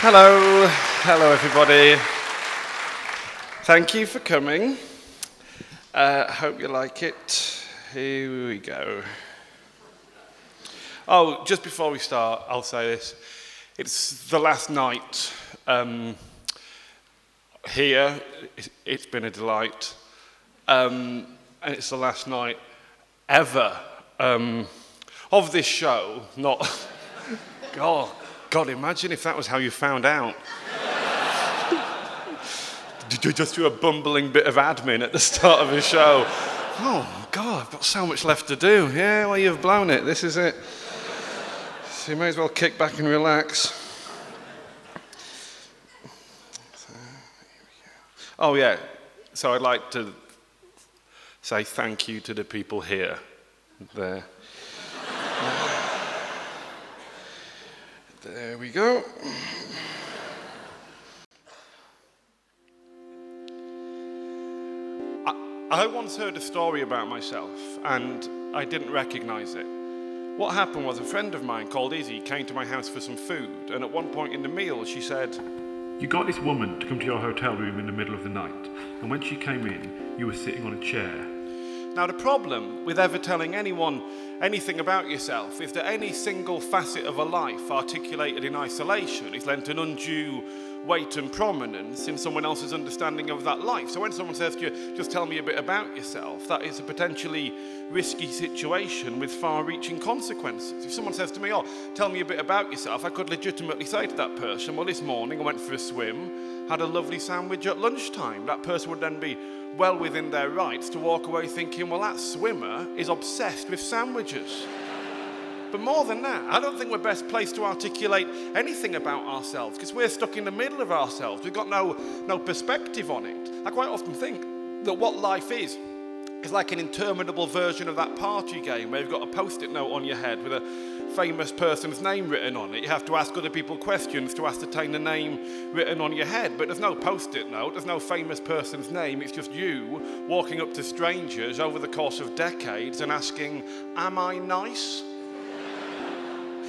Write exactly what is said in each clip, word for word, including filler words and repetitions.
Hello, hello everybody. Thank you for coming. I uh, hope you like it. Here we go. Oh, just before we start, I'll say this. It's the last night um, here. It's been a delight. Um, and it's the last night ever um, of this show. Not, God. God, imagine if that was how you found out. Just do a bumbling bit of admin at the start of a show. Oh, God, I've got so much left to do. Yeah, well, you've blown it. This is it. So you may as well kick back and relax. Oh, yeah. So I'd like to say thank you to the people here, there. There we go. I, I once heard a story about myself, and I didn't recognize it. What happened was a friend of mine called Izzy came to my house for some food, and at one point in the meal she said, "You got this woman to come to your hotel room in the middle of the night, and when she came in, you were sitting on a chair." Now, the problem with ever telling anyone anything about yourself is that any single facet of a life articulated in isolation is lent an undue weight and prominence in someone else's understanding of that life. So when someone says to you, "Just tell me a bit about yourself," that is a potentially risky situation with far-reaching consequences. If someone says to me, "Oh, tell me a bit about yourself," I could legitimately say to that person, "Well, this morning I went for a swim, had a lovely sandwich at lunchtime." That person would then be well within their rights to walk away thinking, "Well, that swimmer is obsessed with sandwiches." But more than that, I don't think we're best placed to articulate anything about ourselves because we're stuck in the middle of ourselves. We've got no, no perspective on it. I quite often think that what life is is like an interminable version of that party game where you've got a post-it note on your head with a famous person's name written on it. You have to ask other people questions to ascertain the name written on your head, but there's no post-it note, there's no famous person's name, it's just you walking up to strangers over the course of decades and asking, "Am I nice?"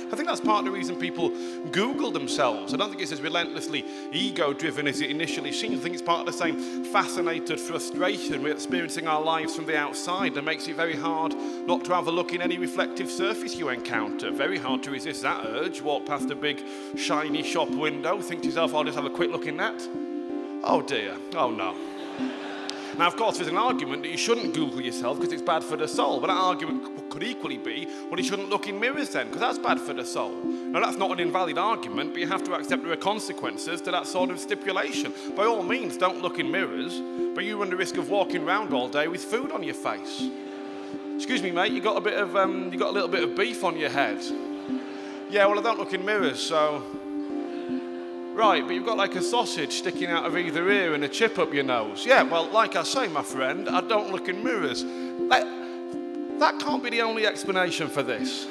I think that's part of the reason people Google themselves. I don't think it's as relentlessly ego-driven as it initially seems. I think it's part of the same fascinated frustration we're experiencing our lives from the outside that makes it very hard not to have a look in any reflective surface you encounter. Very hard to resist that urge. Walk past a big, shiny shop window, think to yourself, "I'll just have a quick look in that. Oh dear, oh no." Now, of course, there's an argument that you shouldn't Google yourself because it's bad for the soul, but that argument could equally be, well, you shouldn't look in mirrors then because that's bad for the soul. Now, that's not an invalid argument, but you have to accept there are consequences to that sort of stipulation. By all means, don't look in mirrors, but you run the risk of walking around all day with food on your face. "Excuse me, mate, you got a bit of, um, you got a little bit of beef on your head." "Yeah, well, I don't look in mirrors, so..." "Right, but you've got like a sausage sticking out of either ear and a chip up your nose." "Yeah, well, like I say, my friend, I don't look in mirrors." That, that can't be the only explanation for this.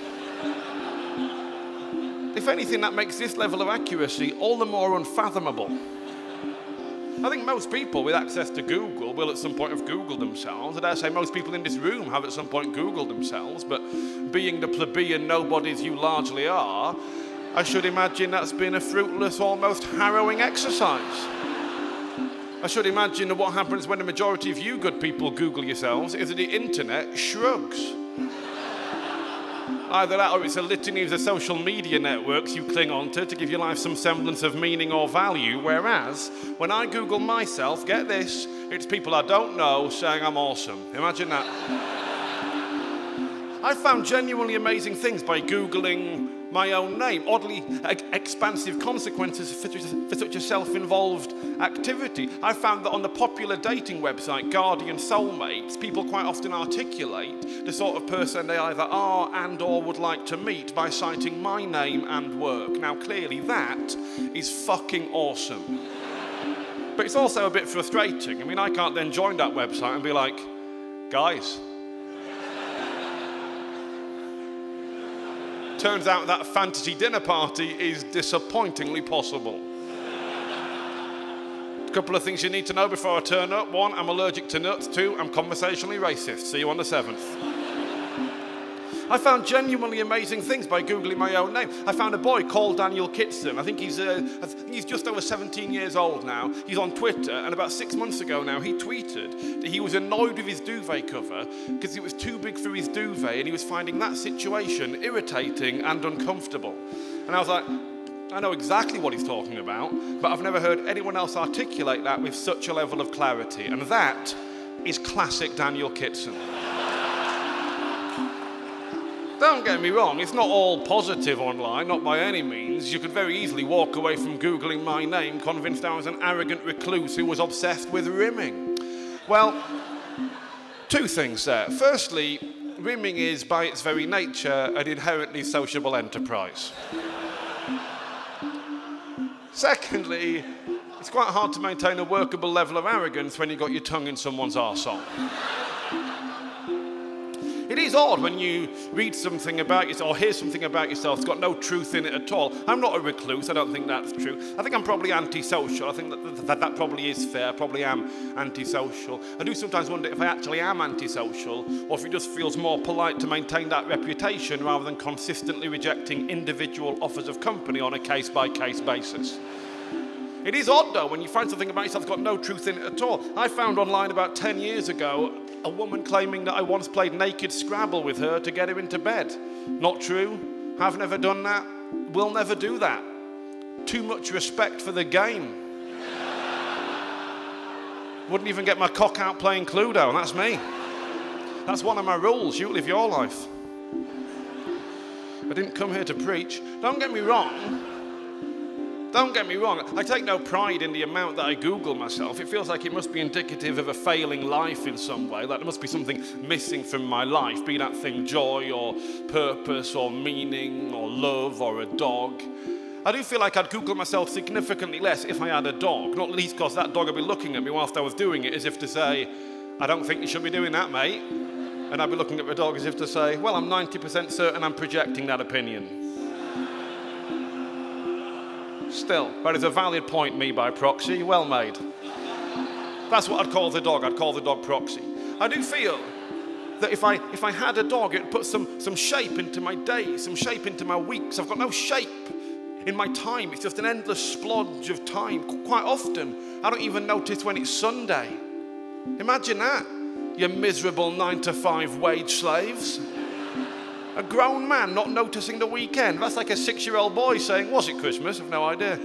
If anything, that makes this level of accuracy all the more unfathomable. I think most people with access to Google will at some point have Googled themselves. I dare say most people in this room have at some point Googled themselves, but being the plebeian nobodies you largely are, I should imagine that's been a fruitless, almost harrowing exercise. I should imagine that what happens when the majority of you good people Google yourselves is that the internet shrugs. Either that or it's a litany of the social media networks you cling onto to give your life some semblance of meaning or value, whereas when I Google myself, get this, it's people I don't know saying I'm awesome. Imagine that. I found genuinely amazing things by Googling my own name, oddly expansive consequences for, for such a self-involved activity. I found that on the popular dating website Guardian Soulmates, people quite often articulate the sort of person they either are and or would like to meet by citing my name and work. Now clearly that is fucking awesome. But it's also a bit frustrating. I mean, I can't then join that website and be like, "Guys, turns out that fantasy dinner party is disappointingly possible. A couple of things you need to know before I turn up. One, I'm allergic to nuts. Two, I'm conversationally racist. See you on the seventh. I found genuinely amazing things by Googling my own name. I found a boy called Daniel Kitson. I think he's, uh, I think he's just over seventeen years old now. He's on Twitter, and about six months ago now, he tweeted that he was annoyed with his duvet cover because it was too big for his duvet, and he was finding that situation irritating and uncomfortable. And I was like, I know exactly what he's talking about, but I've never heard anyone else articulate that with such a level of clarity. And that is classic Daniel Kitson. Don't get me wrong, it's not all positive online, not by any means. You could very easily walk away from Googling my name convinced I was an arrogant recluse who was obsessed with rimming. Well, two things there. Firstly, rimming is, by its very nature, an inherently sociable enterprise. Secondly, it's quite hard to maintain a workable level of arrogance when you've got your tongue in someone's arsehole. It is odd when you read something about yourself or hear something about yourself that's got no truth in it at all. I'm not a recluse, I don't think that's true. I think I'm probably antisocial. I think that that, that, that probably is fair. I probably am antisocial. I do sometimes wonder if I actually am antisocial or if it just feels more polite to maintain that reputation rather than consistently rejecting individual offers of company on a case-by-case basis. It is odd, though, when you find something about yourself that's got no truth in it at all. I found online about ten years ago a woman claiming that I once played naked Scrabble with her to get her into bed. Not true. Have never done that. Will never do that. Too much respect for the game. Wouldn't even get my cock out playing Cluedo, and that's me. That's one of my rules. You live your life. I didn't come here to preach. Don't get me wrong. Don't get me wrong, I take no pride in the amount that I Google myself. It feels like it must be indicative of a failing life in some way, like there must be something missing from my life, be that thing joy or purpose or meaning or love or a dog. I do feel like I'd Google myself significantly less if I had a dog, not least because that dog would be looking at me whilst I was doing it as if to say, I don't think you should be doing that, mate. And I'd be looking at my dog as if to say, well, I'm ninety percent certain I'm projecting that opinion. Still, but it's a valid point, me by proxy, well made. That's what I'd call the dog, I'd call the dog proxy. I do feel that if I, if I had a dog, it'd put some, some shape into my day, some shape into my weeks. I've got no shape in my time, it's just an endless splodge of time. Quite often, I don't even notice when it's Sunday. Imagine that, you miserable nine to five wage slaves. A grown man not noticing the weekend. That's like a six-year-old boy saying, was it Christmas? I've no idea.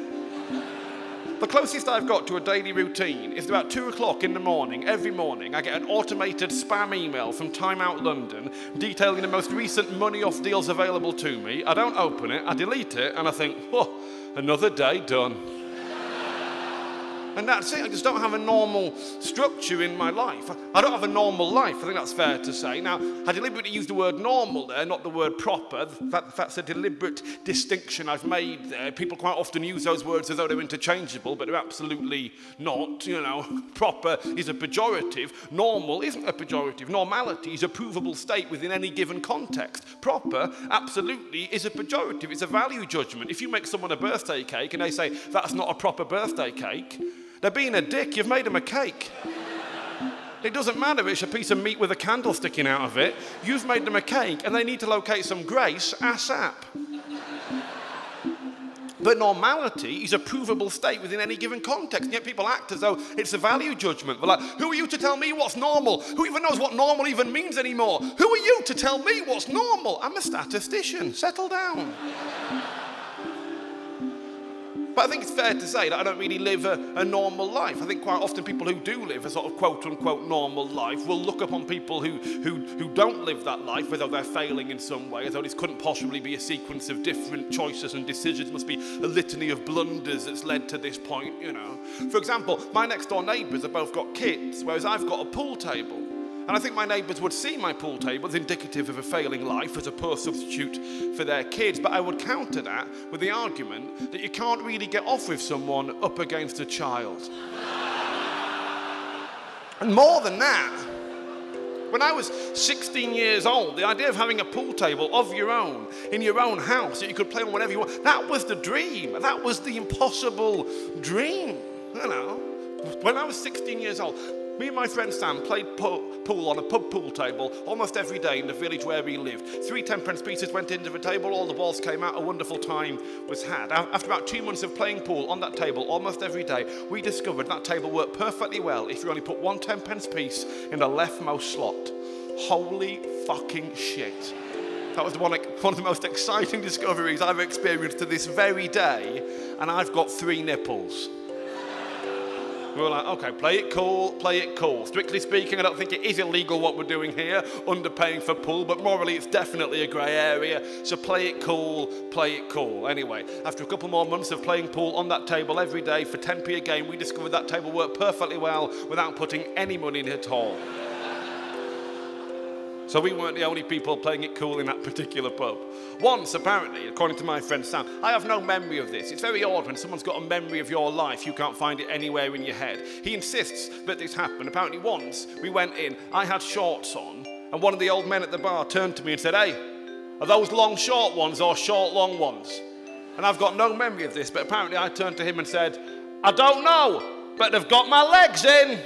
The closest I've got to a daily routine is about two o'clock in the morning. Every morning, I get an automated spam email from Time Out London detailing the most recent money-off deals available to me. I don't open it, I delete it, and I think, oh, another day done. And that's it, I just don't have a normal structure in my life. I don't have a normal life, I think that's fair to say. Now, I deliberately used the word normal there, not the word proper. That, that's a deliberate distinction I've made there. People quite often use those words as though they're interchangeable, but they're absolutely not, you know. Proper is a pejorative. Normal isn't a pejorative. Normality is a provable state within any given context. Proper, absolutely, is a pejorative. It's a value judgment. If you make someone a birthday cake and they say, that's not a proper birthday cake, they're being a dick, you've made them a cake. It doesn't matter, it's a piece of meat with a candle sticking out of it. You've made them a cake and they need to locate some grace ASAP. But normality is a provable state within any given context, and yet people act as though it's a value judgment. They're like, who are you to tell me what's normal? Who even knows what normal even means anymore? Who are you to tell me what's normal? I'm a statistician, settle down. But I think it's fair to say that I don't really live a, a normal life. I think quite often people who do live a sort of quote-unquote normal life will look upon people who, who, who don't live that life, as though they're failing in some way, as though this couldn't possibly be a sequence of different choices and decisions. It must be a litany of blunders that's led to this point, you know. For example, my next-door neighbours have both got kids, whereas I've got a pool table. And I think my neighbours would see my pool table as indicative of a failing life as a poor substitute for their kids, but I would counter that with the argument that you can't really get off with someone up against a child. And more than that, when I was sixteen years old, the idea of having a pool table of your own, in your own house, that you could play on whatever you want, that was the dream. That was the impossible dream, you know. When I was sixteen years old, Me and my friend Sam played po pool on a pub pool table almost every day in the village where we lived. Three tenpence pieces went into the table, all the balls came out, a wonderful time was had. After about two months of playing pool on that table almost every day, we discovered that table worked perfectly well if you only put one tenpence piece in the leftmost slot. Holy fucking shit. That was one, one of the most exciting discoveries I've experienced to this very day, and I've got three nipples. We were like, okay, play it cool, play it cool. Strictly speaking, I don't think it is illegal what we're doing here, underpaying for pool, but morally it's definitely a grey area, so play it cool, play it cool. Anyway, after a couple more months of playing pool on that table every day for ten p a game, we discovered that table worked perfectly well without putting any money in it at all. So we weren't the only people playing it cool in that particular pub. Once, apparently, according to my friend Sam, I have no memory of this. It's very odd when someone's got a memory of your life, you can't find it anywhere in your head. He insists that this happened. Apparently once we went in, I had shorts on, and one of the old men at the bar turned to me and said, "Hey, are those long short ones or short long ones?" And I've got no memory of this, but apparently I turned to him and said, "I don't know, but they've got my legs in."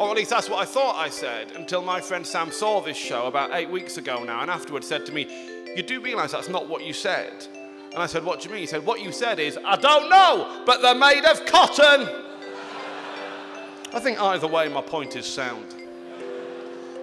Or at least that's what I thought I said, until my friend Sam saw this show about eight weeks ago now, and afterwards said to me, "You do realise that's not what you said?" And I said, "What do you mean?" He said, "What you said is, I don't know, but they're made of cotton." I think either way, my point is sound.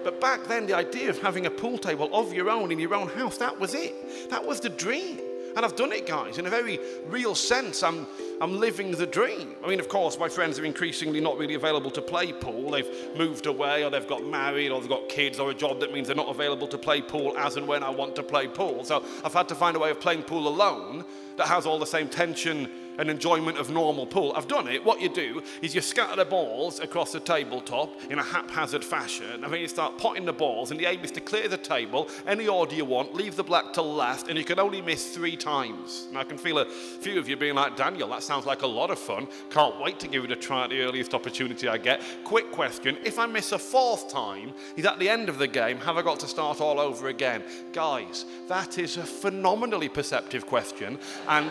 But back then, the idea of having a pool table of your own in your own house, that was it. That was the dream. And I've done it, guys. In a very real sense, I'm, I'm living the dream. I mean, of course, my friends are increasingly not really available to play pool. They've moved away, or they've got married, or they've got kids, or a job that means they're not available to play pool as and when I want to play pool. So I've had to find a way of playing pool alone that has all the same tension and enjoyment of normal pool. I've done it. What you do is you scatter the balls across the tabletop in a haphazard fashion. I mean, you start potting the balls, and the aim is to clear the table, any order you want, leave the black till last, and you can only miss three times. And I can feel a few of you being like, "Daniel, that sounds like a lot of fun. Can't wait to give it a try at the earliest opportunity I get." Quick question, if I miss a fourth time, is at the end of the game, have I got to start all over again? Guys, that is a phenomenally perceptive question, and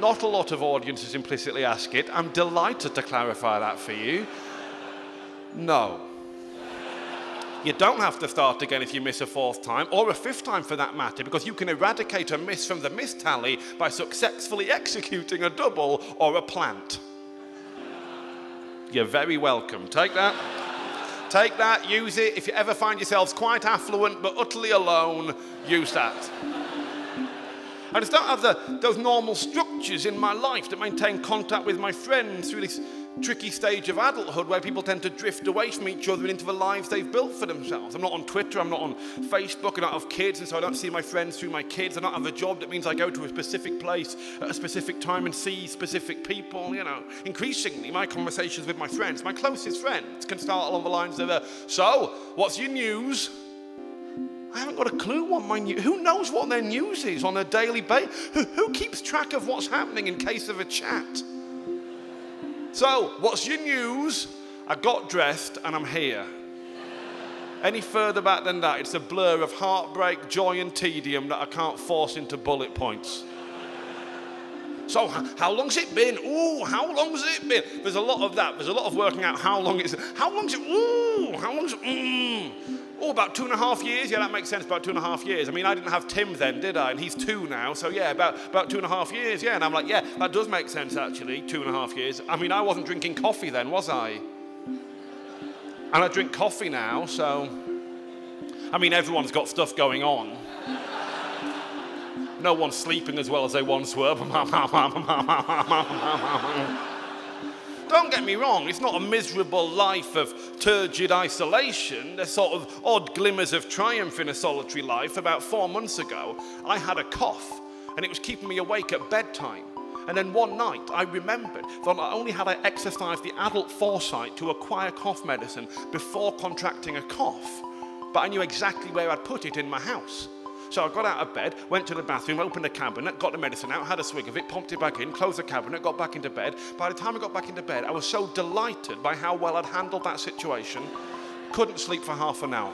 not a lot of audiences implicitly ask it. I'm delighted to clarify that for you. No. You don't have to start again if you miss a fourth time, or a fifth time for that matter, because you can eradicate a miss from the miss tally by successfully executing a double or a plant. You're very welcome. Take that. Take that, use it. If you ever find yourselves quite affluent but utterly alone, use that. I just don't have the, those normal structures in my life that maintain contact with my friends through this tricky stage of adulthood where people tend to drift away from each other and into the lives they've built for themselves. I'm not on Twitter, I'm not on Facebook, I don't have kids, and so I don't see my friends through my kids. I don't have a job that means I go to a specific place at a specific time and see specific people, you know. Increasingly, my conversations with my friends, my closest friends, can start along the lines of, uh, "So, what's your news?" I haven't got a clue what my news... Who knows what their news is on a daily basis? Who, who keeps track of what's happening in case of a chat? "So, what's your news? I got dressed and I'm here." Any further back than that, it's a blur of heartbreak, joy and tedium that I can't force into bullet points. "So, how long's it been? Ooh, how long's it been?" There's a lot of that. There's a lot of working out how long it's... How long's it... Ooh, how long's it... Mmm... Oh, about two and a half years? Yeah, that makes sense, about two and a half years. I mean, I didn't have Tim then, did I? And he's two now, so yeah, about, about two and a half years, yeah. And I'm like, yeah, that does make sense, actually, two and a half years. I mean, I wasn't drinking coffee then, was I? And I drink coffee now, so... I mean, everyone's got stuff going on. No one's sleeping as well as they once were. Don't get me wrong, it's not a miserable life of turgid isolation. There's sort of odd glimmers of triumph in a solitary life. About four months ago, I had a cough, and it was keeping me awake at bedtime. And then one night, I remembered that not only had I exercised the adult foresight to acquire cough medicine before contracting a cough, but I knew exactly where I'd put it in my house. So I got out of bed, went to the bathroom, opened the cabinet, got the medicine out, had a swig of it, pumped it back in, closed the cabinet, got back into bed. By the time I got back into bed, I was so delighted by how well I'd handled that situation, couldn't sleep for half an hour.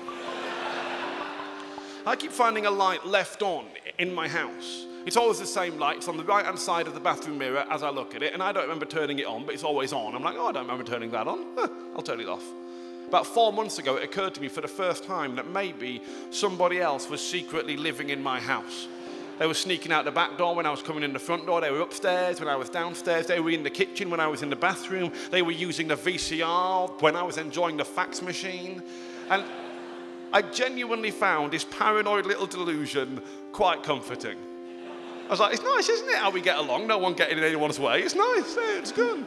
I keep finding a light left on in my house. It's always the same light. It's on the right-hand side of the bathroom mirror as I look at it, and I don't remember turning it on, but it's always on. I'm like, oh, I don't remember turning that on. Huh, I'll turn it off. About four months ago, it occurred to me for the first time that maybe somebody else was secretly living in my house. They were sneaking out the back door when I was coming in the front door. They were upstairs when I was downstairs. They were in the kitchen when I was in the bathroom. They were using the V C R when I was enjoying the fax machine. And I genuinely found this paranoid little delusion quite comforting. I was like, it's nice, isn't it, how we get along? No one getting in anyone's way. It's nice, it's good.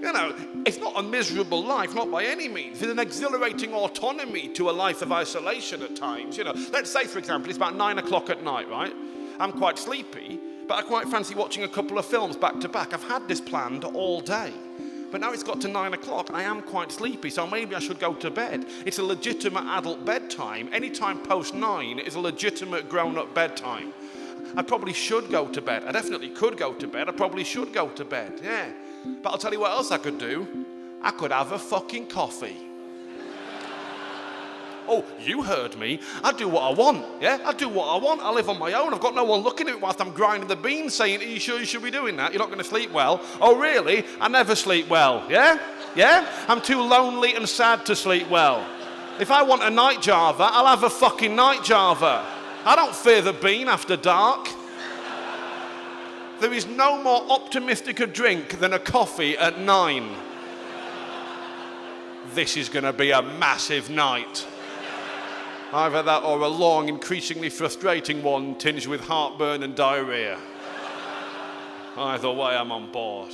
You know, it's not a miserable life, not by any means. There's an exhilarating autonomy to a life of isolation at times. You know, let's say, for example, it's about nine o'clock at night, right? I'm quite sleepy, but I quite fancy watching a couple of films back to back. I've had this planned all day, but now it's got to nine o'clock. I am quite sleepy, so maybe I should go to bed. It's a legitimate adult bedtime. Any time post nine is a legitimate grown-up bedtime. I probably should go to bed. I definitely could go to bed. I probably should go to bed, yeah. But I'll tell you what else I could do. I could have a fucking coffee. Oh, you heard me. I do what I want, yeah? I do what I want. I live on my own. I've got no one looking at me whilst I'm grinding the beans saying, are you sure you should be doing that? You're not going to sleep well. Oh, really? I never sleep well, yeah? Yeah? I'm too lonely and sad to sleep well. If I want a night java, I'll have a fucking night java. I don't fear the bean after dark. There is no more optimistic a drink than a coffee at nine. This is going to be a massive night. Either that or a long, increasingly frustrating one tinged with heartburn and diarrhoea. Either way, I'm on board.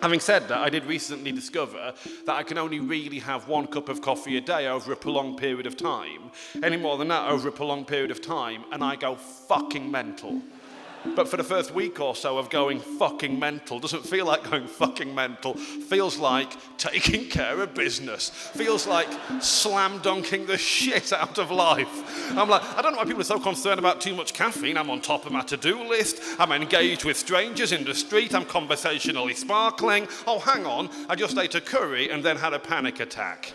Having said that, I did recently discover that I can only really have one cup of coffee a day over a prolonged period of time. Any more than that, over a prolonged period of time, and I go fucking mental. But for the first week or so of going fucking mental, doesn't feel like going fucking mental, feels like taking care of business, feels like slam dunking the shit out of life. I'm like, I don't know why people are so concerned about too much caffeine. I'm on top of my to-do list, I'm engaged with strangers in the street, I'm conversationally sparkling. Oh, hang on, I just ate a curry and then had a panic attack.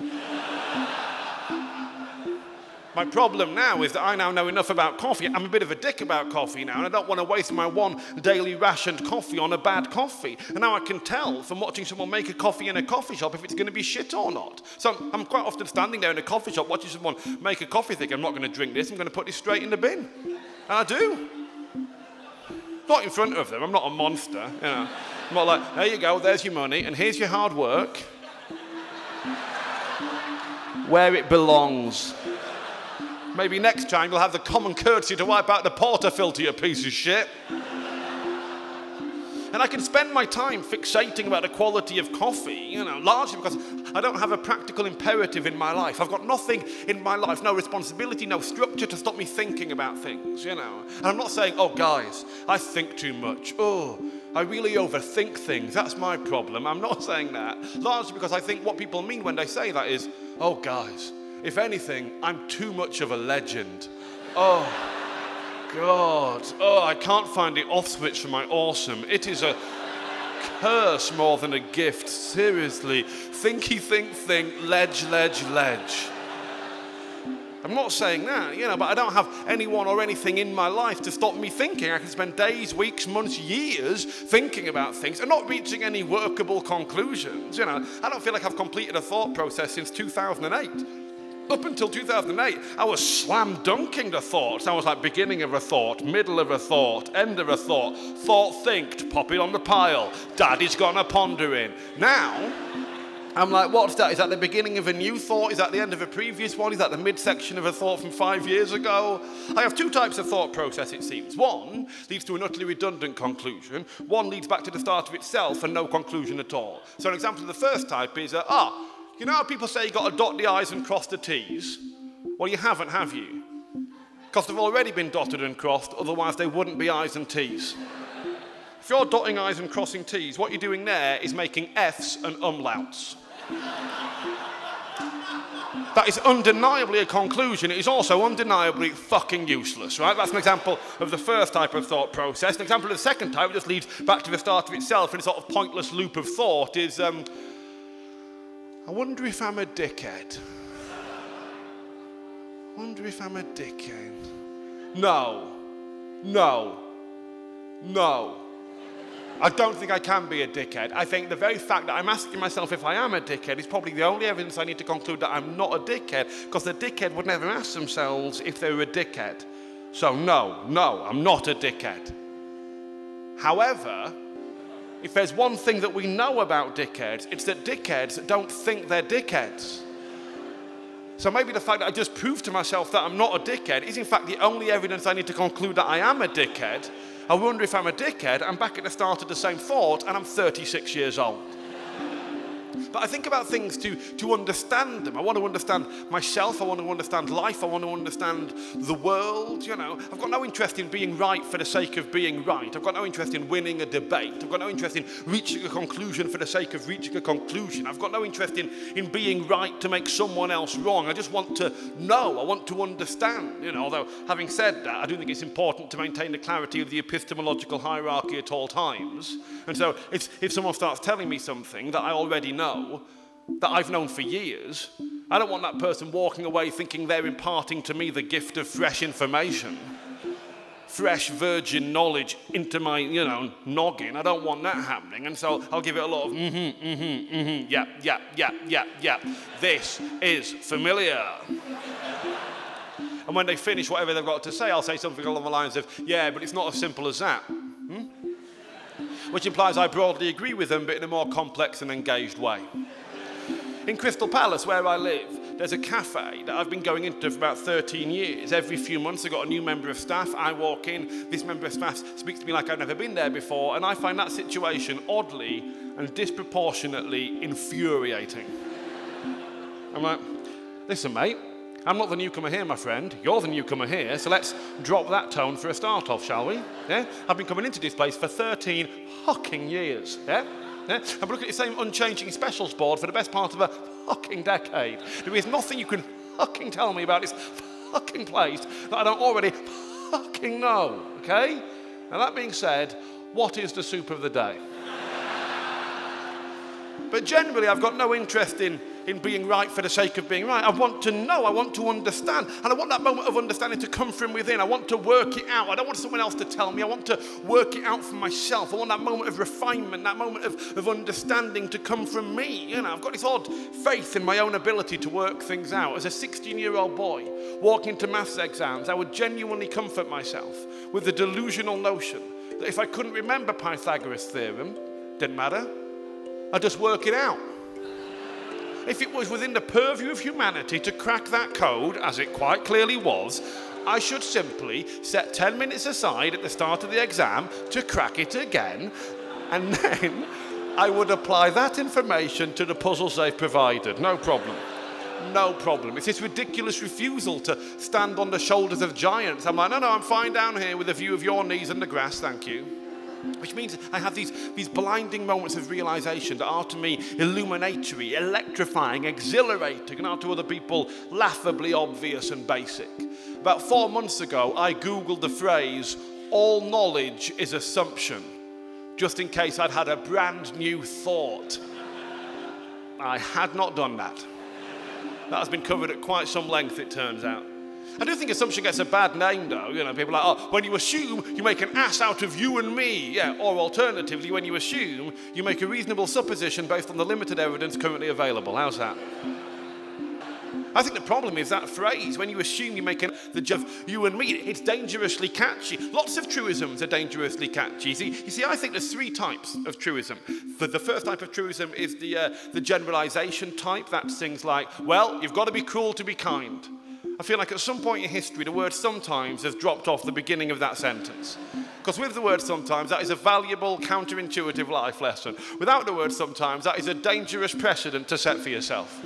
My problem now is that I now know enough about coffee. I'm a bit of a dick about coffee now, and I don't want to waste my one daily rationed coffee on a bad coffee. And now I can tell from watching someone make a coffee in a coffee shop if it's going to be shit or not. So I'm, I'm quite often standing there in a coffee shop watching someone make a coffee, thinking, I'm not going to drink this, I'm going to put this straight in the bin. And I do. Not in front of them, I'm not a monster, you know. I'm not like, there you go, there's your money, and here's your hard work. Where it belongs. Maybe next time you'll have the common courtesy to wipe out the portafilter, you piece of shit. And I can spend my time fixating about the quality of coffee, you know, largely because I don't have a practical imperative in my life. I've got nothing in my life, no responsibility, no structure to stop me thinking about things, you know. And I'm not saying, oh, guys, I think too much. Oh, I really overthink things. That's my problem. I'm not saying that. Largely because I think what people mean when they say that is, oh, guys, if anything, I'm too much of a legend. Oh, God. Oh, I can't find the off switch for my awesome. It is a curse more than a gift. Seriously. Thinky, think, think. Ledge, ledge, ledge. I'm not saying that, you know, but I don't have anyone or anything in my life to stop me thinking. I can spend days, weeks, months, years thinking about things and not reaching any workable conclusions, you know. I don't feel like I've completed a thought process since two thousand eight. Up until two thousand eight, I was slam dunking the thoughts. I was like beginning of a thought, middle of a thought, end of a thought, thought thinked, pop it on the pile, daddy's gone a pondering. Now, I'm like, what's that? Is that the beginning of a new thought? Is that the end of a previous one? Is that the midsection of a thought from five years ago? I have two types of thought process, it seems. One leads to an utterly redundant conclusion. One leads back to the start of itself and no conclusion at all. So an example of the first type is, uh, ah, you know how people say you've got to dot the I's and cross the T's? Well, you haven't, have you? Because they've already been dotted and crossed, otherwise they wouldn't be I's and T's. If you're dotting I's and crossing T's, what you're doing there is making F's and umlauts. That is undeniably a conclusion. It is also undeniably fucking useless, right? That's an example of the first type of thought process. An example of the second type, it just leads back to the start of itself in a sort of pointless loop of thought, is... Um, I wonder if I'm a dickhead. I wonder if I'm a dickhead. No. No. No. I don't think I can be a dickhead. I think the very fact that I'm asking myself if I am a dickhead is probably the only evidence I need to conclude that I'm not a dickhead, because the dickhead would never ask themselves if they were a dickhead. So no, no, I'm not a dickhead. However, if there's one thing that we know about dickheads, it's that dickheads don't think they're dickheads. So maybe the fact that I just proved to myself that I'm not a dickhead is in fact the only evidence I need to conclude that I am a dickhead. I wonder if I'm a dickhead, I'm back at the start of the same thought, and I'm thirty-six years old. But I think about things to, to understand them. I want to understand myself, I want to understand life, I want to understand the world, you know. I've got no interest in being right for the sake of being right. I've got no interest in winning a debate. I've got no interest in reaching a conclusion for the sake of reaching a conclusion. I've got no interest in, in being right to make someone else wrong. I just want to know, I want to understand, you know. Although, having said that, I do think it's important to maintain the clarity of the epistemological hierarchy at all times. And so, if, if someone starts telling me something that I already know, that I've known for years, I don't want that person walking away thinking they're imparting to me the gift of fresh information, fresh virgin knowledge into my, you know, noggin. I don't want that happening, and so I'll give it a lot of mm-hmm, mm-hmm, mm-hmm, yeah, yeah, yeah, yeah, yeah. This is familiar. And when they finish whatever they've got to say, I'll say something along the lines of, yeah, but it's not as simple as that. Hmm? Which implies I broadly agree with them, but in a more complex and engaged way. In Crystal Palace, where I live, there's a cafe that I've been going into for about thirteen years. Every few months, I've got a new member of staff. I walk in, this member of staff speaks to me like I've never been there before, and I find that situation oddly and disproportionately infuriating. I'm like, listen, mate, I'm not the newcomer here, my friend. You're the newcomer here, so let's drop that tone for a start off, shall we? Yeah? I've been coming into this place for thirteen fucking years. Yeah? Yeah? I've been looking at the same unchanging specials board for the best part of a fucking decade. There is nothing you can fucking tell me about this fucking place that I don't already fucking know, okay? Now, that being said, what is the soup of the day? But generally, I've got no interest in in being right for the sake of being right. I want to know, I want to understand, and I want that moment of understanding to come from within. I want to work it out. I don't want someone else to tell me. I want to work it out for myself. I want that moment of refinement, that moment of, of understanding to come from me. You know, I've got this odd faith in my own ability to work things out. As a sixteen-year-old boy walking to maths exams, I would genuinely comfort myself with the delusional notion that if I couldn't remember Pythagoras' theorem, didn't matter, I'd just work it out. If it was within the purview of humanity to crack that code, as it quite clearly was, I should simply set ten minutes aside at the start of the exam to crack it again, and then I would apply that information to the puzzles they've provided. No problem. No problem. It's this ridiculous refusal to stand on the shoulders of giants. I'm like, no, no, I'm fine down here with a view of your knees and the grass, thank you. Which means I have these, these blinding moments of realization that are to me illuminatory, electrifying, exhilarating, and are to other people laughably obvious and basic. About four months ago, I Googled the phrase, all knowledge is assumption, just in case I'd had a brand new thought. I had not done that. That has been covered at quite some length, it turns out. I do think assumption gets a bad name, though. You know, people are like, oh, when you assume, you make an ass out of you and me. Yeah, or alternatively, when you assume, you make a reasonable supposition based on the limited evidence currently available. How's that? I think the problem is that phrase, when you assume you make an the joke of you and me, it's dangerously catchy. Lots of truisms are dangerously catchy. See, you see, I think there's three types of truism. The, the first type of truism is the, uh, the generalization type. That's things like, well, you've got to be cruel to be kind. I feel like at some point in history, the word sometimes has dropped off the beginning of that sentence. Because with the word sometimes, that is a valuable, counterintuitive life lesson. Without the word sometimes, that is a dangerous precedent to set for yourself.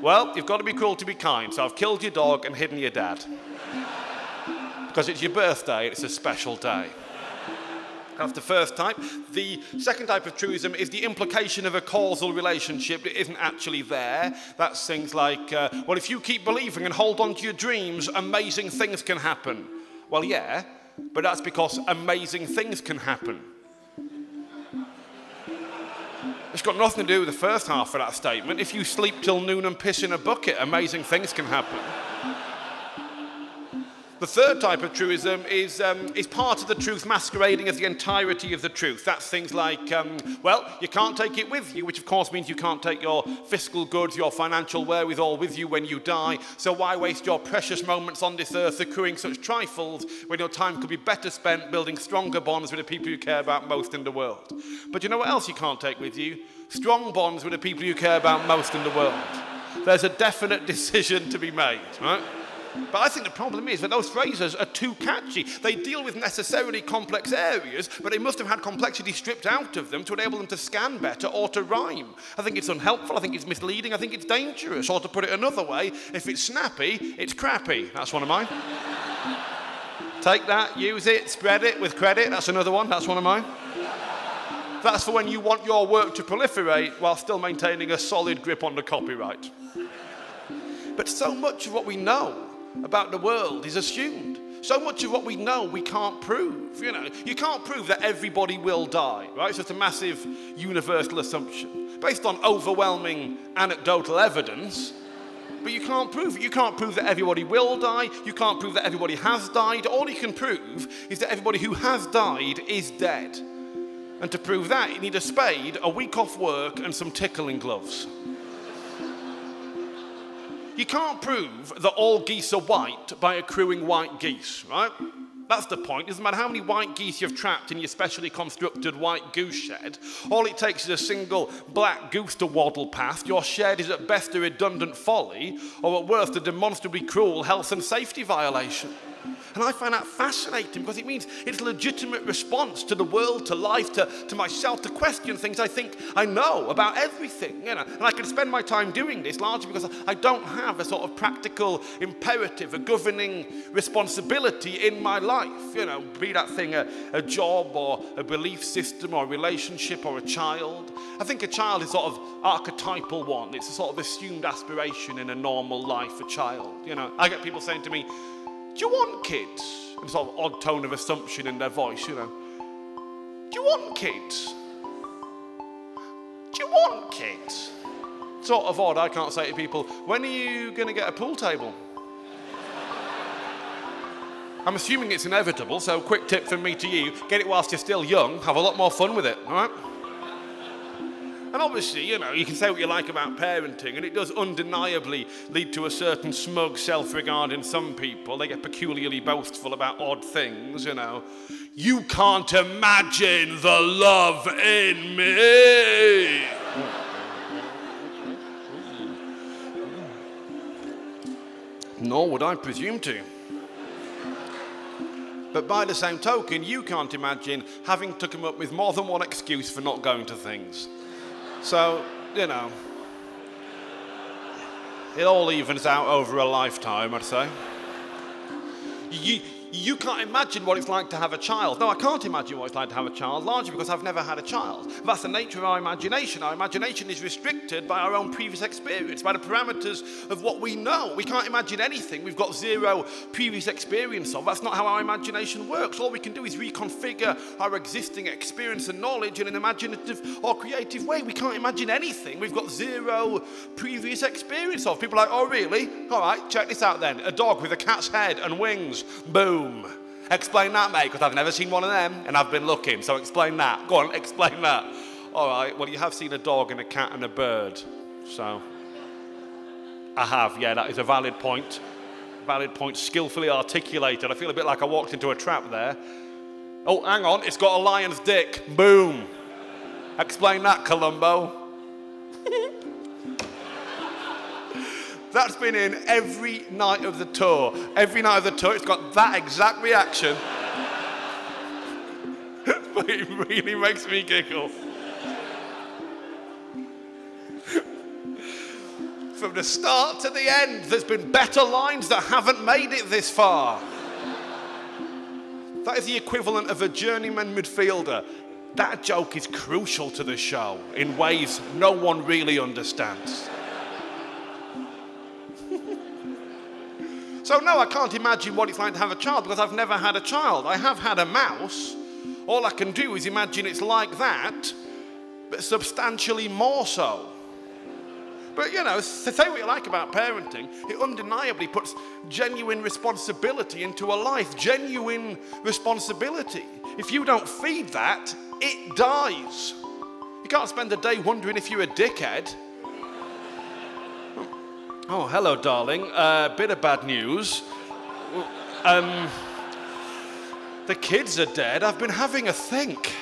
Well, you've got to be cruel to be kind, so I've killed your dog and hidden your dad. Because it's your birthday, it's a special day. That's the first type. The second type of truism is the implication of a causal relationship that isn't actually there. That's things like, uh, well, if you keep believing and hold on to your dreams, amazing things can happen. Well, yeah, but that's because amazing things can happen. It's got nothing to do with the first half of that statement. If you sleep till noon and piss in a bucket, amazing things can happen. The third type of truism is, um, is part of the truth masquerading as the entirety of the truth. That's things like, um, well, you can't take it with you, which of course means you can't take your fiscal goods, your financial wherewithal with you when you die, so why waste your precious moments on this earth accruing such trifles when your time could be better spent building stronger bonds with the people you care about most in the world? But you know what else you can't take with you? Strong bonds with the people you care about most in the world. There's a definite decision to be made, right? But I think the problem is that those phrases are too catchy. They deal with necessarily complex areas, but they must have had complexity stripped out of them to enable them to scan better or to rhyme. I think it's unhelpful, I think it's misleading, I think it's dangerous. Or to put it another way, if it's snappy, it's crappy. That's one of mine. Take that, use it, spread it with credit. That's another one, that's one of mine. That's for when you want your work to proliferate while still maintaining a solid grip on the copyright. But so much of what we know about the world is assumed. So much of what we know we can't prove, you know. You can't prove that everybody will die, right? It's just a massive universal assumption based on overwhelming anecdotal evidence, but you can't prove it. You can't prove that everybody will die, you can't prove that everybody has died. All you can prove is that everybody who has died is dead. And to prove that, you need a spade, a week off work, and some tickling gloves. You can't prove that all geese are white by accruing white geese, right? That's the point. It doesn't matter how many white geese you've trapped in your specially constructed white goose shed. All it takes is a single black goose to waddle past. Your shed is at best a redundant folly, or at worst a demonstrably cruel health and safety violation. And I find that fascinating because it means it's a legitimate response to the world, to life, to, to myself, to question things I think I know about everything, you know. And I can spend my time doing this largely because I don't have a sort of practical imperative, a governing responsibility in my life, you know, be that thing a, a job or a belief system or a relationship or a child. I think a child is sort of archetypal one. It's a sort of assumed aspiration in a normal life, a child, you know. I get people saying to me, "Do you want kids?" And sort of odd tone of assumption in their voice, you know. Do you want kids? Do you want kids? Sort of odd, I can't say to people, when are you going to get a pool table? I'm assuming it's inevitable, so quick tip from me to you, get it whilst you're still young, have a lot more fun with it, all right? And obviously, you know, you can say what you like about parenting, and it does undeniably lead to a certain smug self-regard in some people. They get peculiarly boastful about odd things, you know. You can't imagine the love in me. Nor would I presume to. But by the same token, you can't imagine having to come up with more than one excuse for not going to things. So, you know, it all evens out over a lifetime, I'd say. You, you can't imagine what it's like to have a child. No, I can't imagine what it's like to have a child, largely because I've never had a child. That's the nature of our imagination. Our imagination is restricted by our own previous experience, by the parameters of what we know. We can't imagine anything we've got zero previous experience of. That's not how our imagination works. All we can do is reconfigure our existing experience and knowledge in an imaginative or creative way. We can't imagine anything we've got zero previous experience of. People are like, oh, really? All right, check this out then. A dog with a cat's head and wings. Boom. Explain that, mate, because I've never seen one of them and I've been looking, so explain that. Go on, explain that. All right, well, you have seen a dog and a cat and a bird, so I have, yeah, that is a valid point. Valid point, skillfully articulated. I feel a bit like I walked into a trap there. Oh, hang on, it's got a lion's dick. Boom. Explain that, Columbo. That's been in every night of the tour. Every night of the tour, it's got that exact reaction. But it really makes me giggle. From the start to the end, there's been better lines that haven't made it this far. That is the equivalent of a journeyman midfielder. That joke is crucial to the show in ways no one really understands. So no, I can't imagine what it's like to have a child because I've never had a child. I have had a mouse. All I can do is imagine it's like that, but substantially more so. But, you know, say what you like about parenting, it undeniably puts genuine responsibility into a life. Genuine responsibility. If you don't feed that, it dies. You can't spend the day wondering if you're a dickhead. Oh, hello, darling. A uh, bit of bad news. Um, the kids are dead. I've been having a think.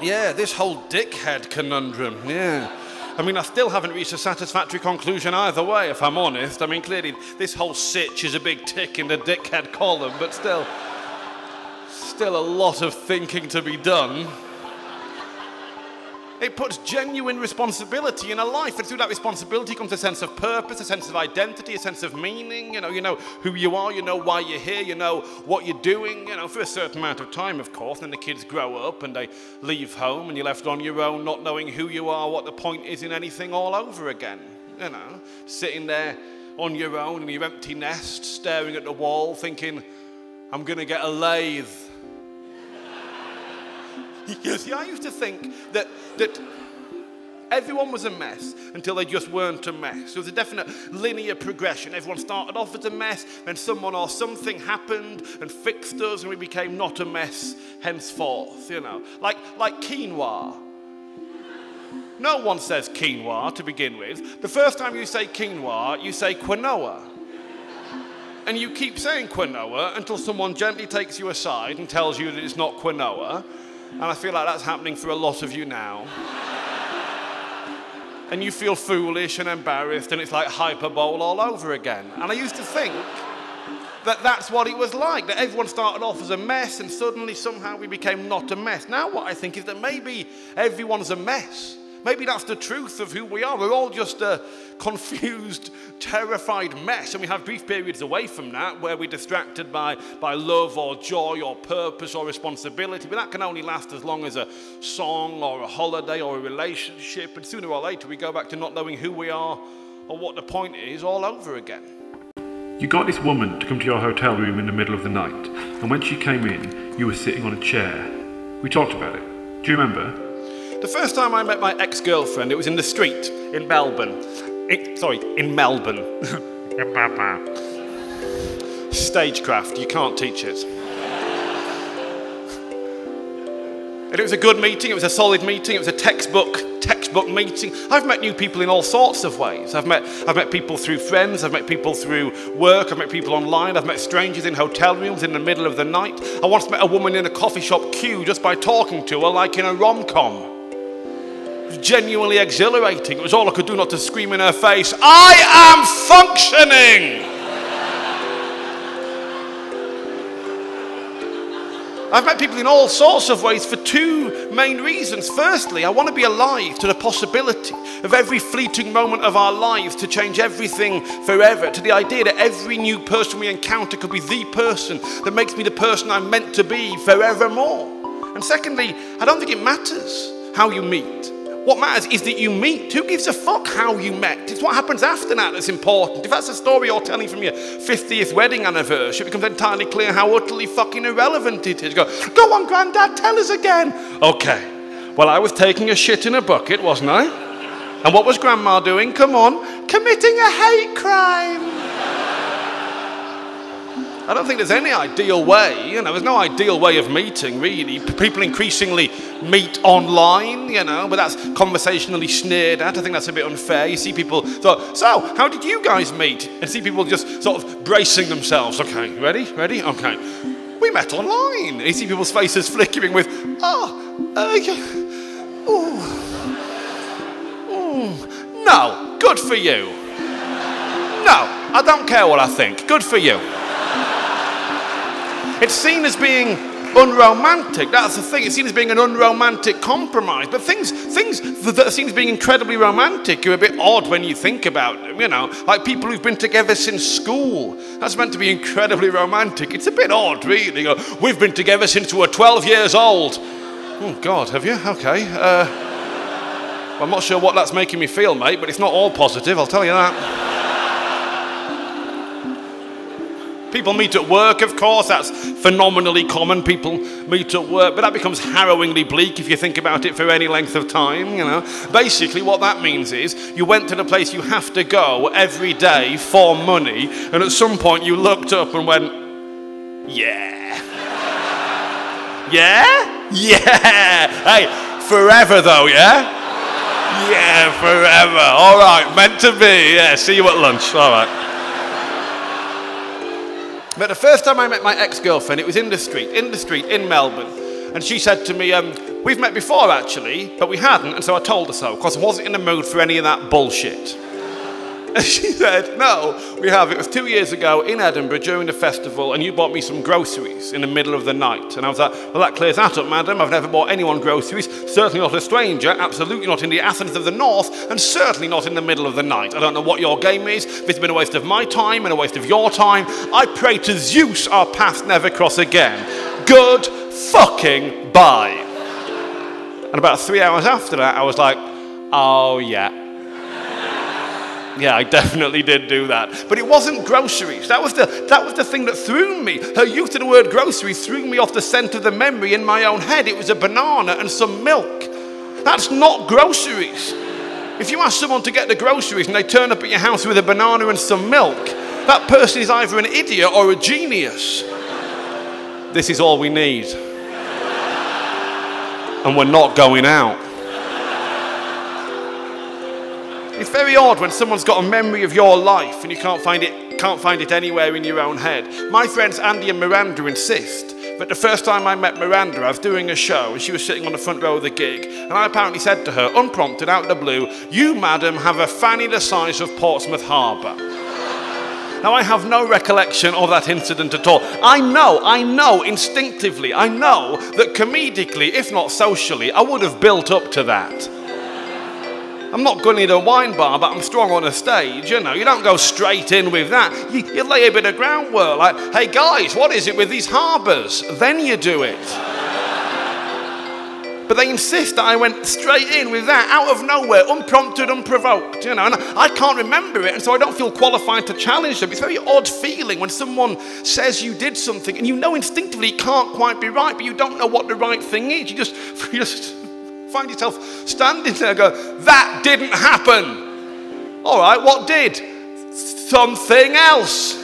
Yeah, this whole dickhead conundrum, yeah. I mean, I still haven't reached a satisfactory conclusion either way, if I'm honest. I mean, clearly, this whole sitch is a big tick in the dickhead column, but still... still a lot of thinking to be done. It puts genuine responsibility in a life, and through that responsibility comes a sense of purpose, a sense of identity, a sense of meaning. You know, you know who you are, you know why you're here, you know what you're doing, you know, for a certain amount of time, of course. Then the kids grow up and they leave home and you're left on your own, not knowing who you are, what the point is in anything, all over again, you know, sitting there on your own in your empty nest, staring at the wall, thinking, I'm gonna get a lathe. You see, I used to think that, that everyone was a mess until they just weren't a mess. There was a definite linear progression. Everyone started off as a mess, then someone or something happened and fixed us, and we became not a mess henceforth, you know. Like, like quinoa. No one says quinoa to begin with. The first time you say quinoa, you say quinoa. And you keep saying quinoa until someone gently takes you aside and tells you that it's not quinoa. And I feel like that's happening for a lot of you now. And you feel foolish and embarrassed, and it's like hyperbole all over again. And I used to think that that's what it was like, that everyone started off as a mess, and suddenly somehow we became not a mess. Now what I think is that maybe everyone's a mess. Maybe that's the truth of who we are. We're all just a confused, terrified mess. And we have brief periods away from that where we're distracted by, by love or joy or purpose or responsibility. But that can only last as long as a song or a holiday or a relationship. And sooner or later, we go back to not knowing who we are or what the point is all over again. You got this woman to come to your hotel room in the middle of the night. And when she came in, you were sitting on a chair. We talked about it. Do you remember? The first time I met my ex-girlfriend, it was in the street in Melbourne. It, sorry, in Melbourne. Stagecraft, you can't teach it. And it was a good meeting, it was a solid meeting, it was a textbook, textbook meeting. I've met new people in all sorts of ways. I've met, I've met people through friends, I've met people through work, I've met people online, I've met strangers in hotel rooms in the middle of the night. I once met a woman in a coffee shop queue just by talking to her, like in a rom-com. Genuinely exhilarating. It was all I could do not to scream in her face, I am functioning! I've met people in all sorts of ways for two main reasons. Firstly, I want to be alive to the possibility of every fleeting moment of our lives to change everything forever, to the idea that every new person we encounter could be the person that makes me the person I'm meant to be forevermore. And secondly, I don't think it matters how you meet. What matters is that you meet. Who gives a fuck how you met? It's what happens after that that's important. If that's a story you're telling from your fiftieth wedding anniversary, it becomes entirely clear how utterly fucking irrelevant it is. Go, go on, Grandad, tell us again. Okay, well, I was taking a shit in a bucket, wasn't I? And what was Grandma doing? Come on. Committing a hate crime. I don't think there's any ideal way, you know, there's no ideal way of meeting, really. People increasingly meet online, you know, but that's conversationally sneered at. I think that's a bit unfair. You see people thought, so, how did you guys meet? And see people just sort of bracing themselves. Okay, ready, ready, okay. We met online. And you see people's faces flickering with, oh, uh, yeah. Ooh. Ooh. No, good for you. No, I don't care what I think, good for you. It's seen as being unromantic, that's the thing, it's seen as being an unromantic compromise, but things things that are seen as being incredibly romantic are a bit odd when you think about them, you know, like people who've been together since school, that's meant to be incredibly romantic, it's a bit odd really, you know, we've been together since we were twelve years old, oh God, have you? Okay, uh, well, I'm not sure what that's making me feel, mate, but it's not all positive, I'll tell you that. People meet at work, of course. That's phenomenally common. People meet at work. But that becomes harrowingly bleak if you think about it for any length of time, you know. Basically, what that means is you went to the place you have to go every day for money, and at some point you looked up and went, yeah. Yeah? Yeah. Hey, forever though, yeah? Yeah, forever. All right, meant to be. Yeah, see you at lunch. All right. But the first time I met my ex-girlfriend, it was in the street, in the street, in Melbourne. And she said to me, um, we've met before, actually, but we hadn't. And so I told her so, because I wasn't in the mood for any of that bullshit. And she said, no, we have. It was two years ago in Edinburgh during the festival, and you bought me some groceries in the middle of the night. And I was like, well, that clears that up, madam. I've never bought anyone groceries, certainly not a stranger, absolutely not in the Athens of the North, and certainly not in the middle of the night. I don't know what your game is. It's been a waste of my time and a waste of your time. I pray to Zeus our paths never cross again. Good fucking bye. And about three hours after that, I was like, oh, yeah. Yeah, I definitely did do that. But it wasn't groceries. That was, the, that was the thing that threw me. Her use of the word groceries threw me off the scent of the memory in my own head. It was a banana and some milk. That's not groceries. If you ask someone to get the groceries and they turn up at your house with a banana and some milk, that person is either an idiot or a genius. This is all we need. And we're not going out. It's very odd when someone's got a memory of your life and you can't find it, can't find it anywhere in your own head. My friends Andy and Miranda insist that the first time I met Miranda, I was doing a show and she was sitting on the front row of the gig, and I apparently said to her, unprompted, out of the blue, you, madam, have a fanny the size of Portsmouth Harbour. Now, I have no recollection of that incident at all. I know, I know instinctively, I know that comedically, if not socially, I would have built up to that. I'm not going to a wine bar, but I'm strong on a stage, you know. You don't go straight in with that. You, you lay a bit of groundwork, like, hey guys, what is it with these harbours? Then you do it. But they insist that I went straight in with that, out of nowhere, unprompted, unprovoked, you know. And I can't remember it, and so I don't feel qualified to challenge them. It's a very odd feeling when someone says you did something, and you know instinctively it can't quite be right, but you don't know what the right thing is. You just, you just... find yourself standing there and go, that didn't happen. All right, what did? Something else.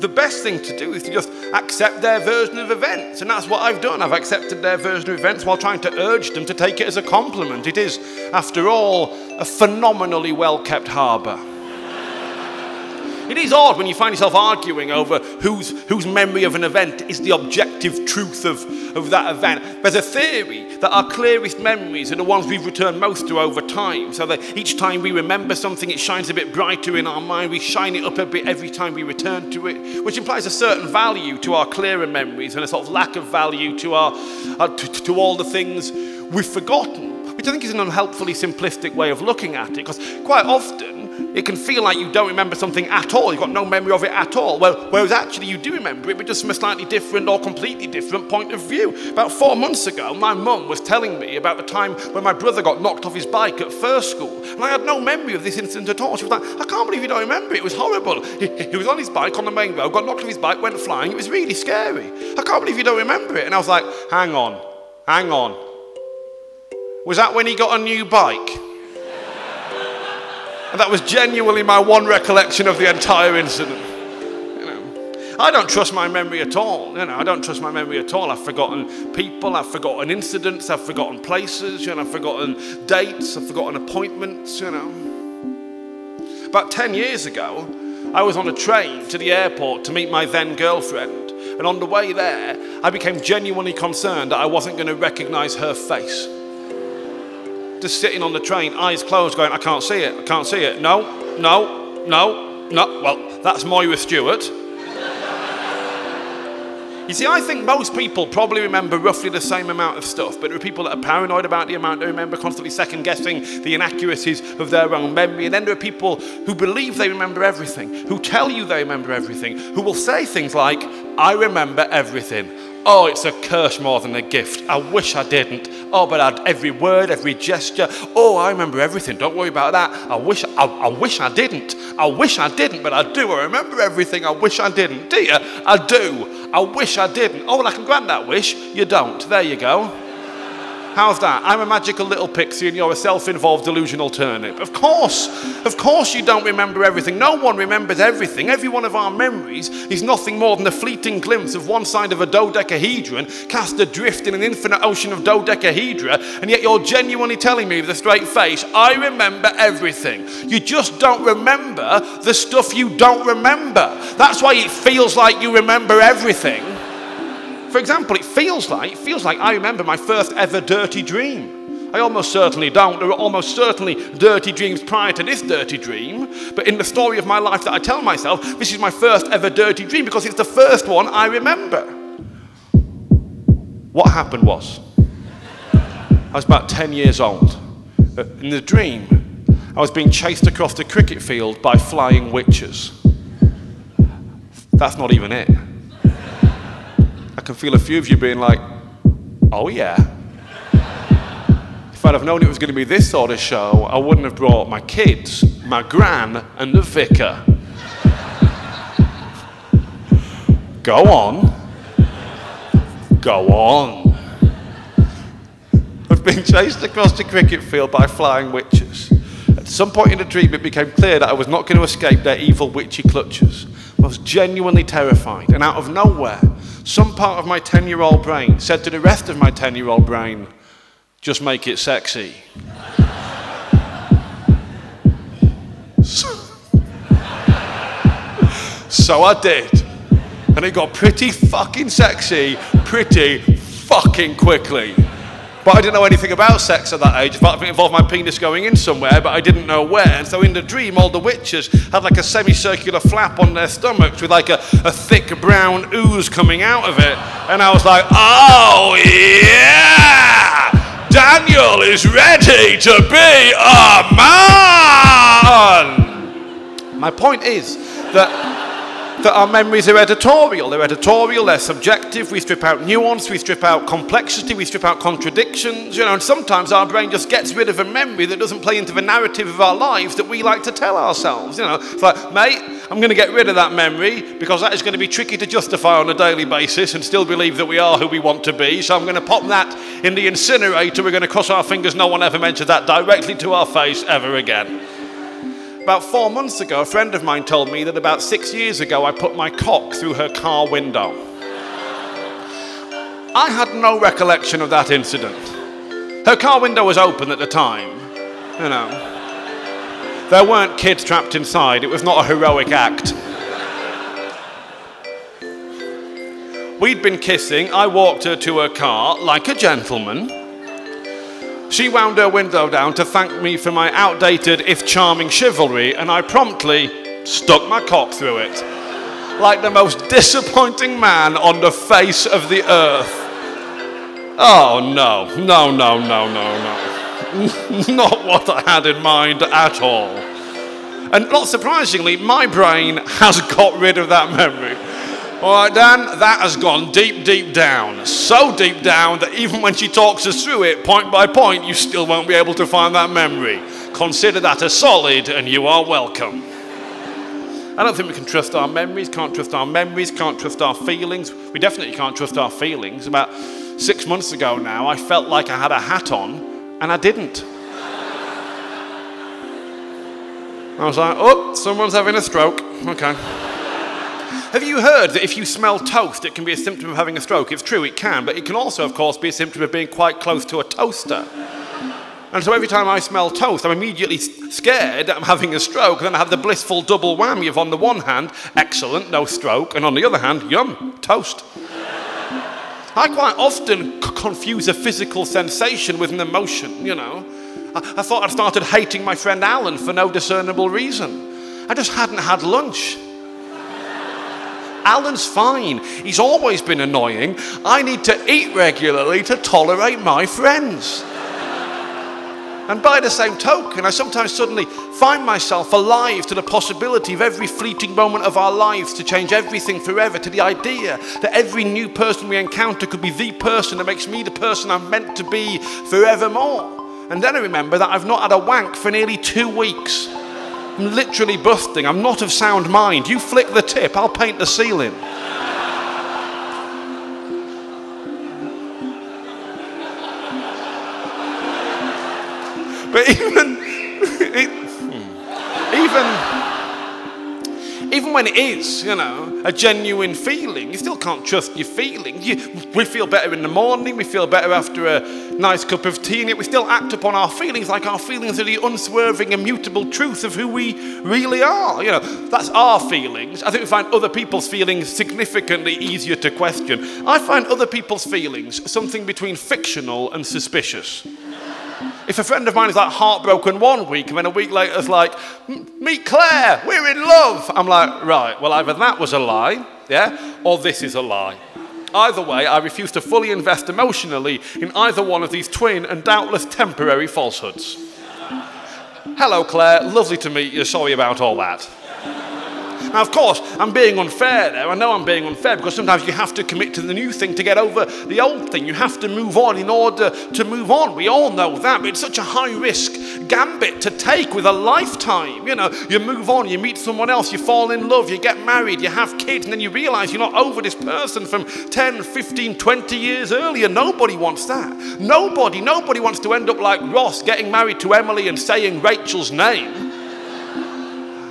The best thing to do is to just accept their version of events, and that's what I've done. I've accepted their version of events while trying to urge them to take it as a compliment. It is, after all, a phenomenally well-kept harbour. It is odd when you find yourself arguing over whose, whose memory of an event is the objective truth of, of that event. There's a theory that our clearest memories are the ones we've returned most to over time, so that each time we remember something, it shines a bit brighter in our mind. We shine it up a bit every time we return to it, which implies a certain value to our clearer memories and a sort of lack of value to, our, uh, to, to all the things we've forgotten, which I think is an unhelpfully simplistic way of looking at it, because quite often, it can feel like you don't remember something at all. You've got no memory of it at all. Well, whereas actually you do remember it, but just from a slightly different or completely different point of view. About four months ago, my mum was telling me about the time when my brother got knocked off his bike at first school. And I had no memory of this incident at all. She was like, I can't believe you don't remember it. It was horrible. He, he was on his bike on the main road, got knocked off his bike, went flying. It was really scary. I can't believe you don't remember it. And I was like, hang on, hang on. Was that when he got a new bike? And that was genuinely my one recollection of the entire incident. You know, I don't trust my memory at all. You know, I don't trust my memory at all. I've forgotten people, I've forgotten incidents, I've forgotten places, you know, I've forgotten dates, I've forgotten appointments, you know. About ten years ago, I was on a train to the airport to meet my then girlfriend. And on the way there, I became genuinely concerned that I wasn't going to recognise her face. Just sitting on the train, eyes closed, going, I can't see it, I can't see it. No, no, no, no. Well, that's Moira Stewart. You see, I think most people probably remember roughly the same amount of stuff, but there are people that are paranoid about the amount they remember, constantly second-guessing the inaccuracies of their own memory. And then there are people who believe they remember everything, who tell you they remember everything, who will say things like, I remember everything. Oh, it's a curse more than a gift. I wish I didn't. Oh, but I'd every word, every gesture. Oh, I remember everything. Don't worry about that. I wish I, I wish I didn't. I wish I didn't, but I do. I remember everything. I wish I didn't. Do you? I do. I wish I didn't. Oh, well, I can grant that wish. You don't. There you go. How's that? I'm a magical little pixie and you're a self-involved delusional turnip. Of course, of course you don't remember everything. No one remembers everything. Every one of our memories is nothing more than a fleeting glimpse of one side of a dodecahedron cast adrift in an infinite ocean of dodecahedra, and yet you're genuinely telling me with a straight face, I remember everything. You just don't remember the stuff you don't remember. That's why it feels like you remember everything. For example, it feels like, it feels like I remember my first ever dirty dream. I almost certainly don't. There were almost certainly dirty dreams prior to this dirty dream. But in the story of my life that I tell myself, this is my first ever dirty dream because it's the first one I remember. What happened was, I was about ten years old. In the dream, I was being chased across the cricket field by flying witches. That's not even it. I can feel a few of you being like, oh yeah. If I'd have known it was going to be this sort of show, I wouldn't have brought my kids, my gran, and the vicar. Go on. Go on. I've been chased across the cricket field by flying witches. At some point in the dream, it became clear that I was not going to escape their evil witchy clutches. I was genuinely terrified, and out of nowhere, some part of my ten-year-old brain said to the rest of my ten-year-old brain, just make it sexy. so, so I did. And it got pretty fucking sexy, pretty fucking quickly. But I didn't know anything about sex at that age. In fact, it involved my penis going in somewhere, but I didn't know where. And so in the dream, all the witches had like a semicircular flap on their stomachs with like a, a thick brown ooze coming out of it. And I was like, oh yeah! Daniel is ready to be a man! My point is that... that our memories are editorial. They're editorial, they're subjective, we strip out nuance, we strip out complexity, we strip out contradictions, you know, and sometimes our brain just gets rid of a memory that doesn't play into the narrative of our lives that we like to tell ourselves, you know. It's like, mate, I'm going to get rid of that memory because that is going to be tricky to justify on a daily basis and still believe that we are who we want to be, so I'm going to pop that in the incinerator, we're going to cross our fingers no one ever mentioned that directly to our face ever again. About four months ago, a friend of mine told me that about six years ago, I put my cock through her car window. I had no recollection of that incident. Her car window was open at the time, you know. There weren't kids trapped inside. It was not a heroic act. We'd been kissing. I walked her to her car like a gentleman. She wound her window down to thank me for my outdated, if charming, chivalry, and I promptly stuck my cock through it. Like the most disappointing man on the face of the earth. Oh, no, no, no, no, no, no. Not what I had in mind at all. And not surprisingly, my brain has got rid of that memory. All right, Dan, that has gone deep, deep down. So deep down that even when she talks us through it, point by point, you still won't be able to find that memory. Consider that a solid, and you are welcome. I don't think we can trust our memories, can't trust our memories, can't trust our feelings. We definitely can't trust our feelings. About six months ago now, I felt like I had a hat on, and I didn't. I was like, oh, someone's having a stroke. Okay. Have you heard that if you smell toast, it can be a symptom of having a stroke? It's true, it can, but it can also, of course, be a symptom of being quite close to a toaster. And so every time I smell toast, I'm immediately scared that I'm having a stroke, and then I have the blissful double whammy of, on the one hand, excellent, no stroke, and on the other hand, yum, toast. I quite often c- confuse a physical sensation with an emotion, you know. I, I thought I'd started hating my friend Alan for no discernible reason. I just hadn't had lunch. Alan's fine. He's always been annoying. I need to eat regularly to tolerate my friends. And by the same token, I sometimes suddenly find myself alive to the possibility of every fleeting moment of our lives to change everything forever, to the idea that every new person we encounter could be the person that makes me the person I'm meant to be forevermore. And then I remember that I've not had a wank for nearly two weeks. I'm literally busting. I'm not of sound mind. You flick the tip, I'll paint the ceiling. But even, it, even, even when it is, you know, a genuine feeling, you still can't trust your feelings. You, we feel better in the morning, we feel better after a nice cup of tea, and yet we still act upon our feelings like our feelings are the unswerving, immutable truth of who we really are. You know, that's our feelings. I think we find other people's feelings significantly easier to question. I find other people's feelings something between fictional and suspicious. If a friend of mine is like heartbroken one week and then a week later it's like, meet Claire, we're in love. I'm like, right, well either that was a lie, yeah, or this is a lie. Either way, I refuse to fully invest emotionally in either one of these twin and doubtless temporary falsehoods. Hello Claire, lovely to meet you, sorry about all that. Now, of course, I'm being unfair there. I know I'm being unfair because sometimes you have to commit to the new thing to get over the old thing. You have to move on in order to move on. We all know that, but it's such a high-risk gambit to take with a lifetime. You know, you move on, you meet someone else, you fall in love, you get married, you have kids, and then you realise you're not over this person from ten, fifteen, twenty years earlier. Nobody wants that. Nobody, nobody wants to end up like Ross getting married to Emily and saying Rachel's name.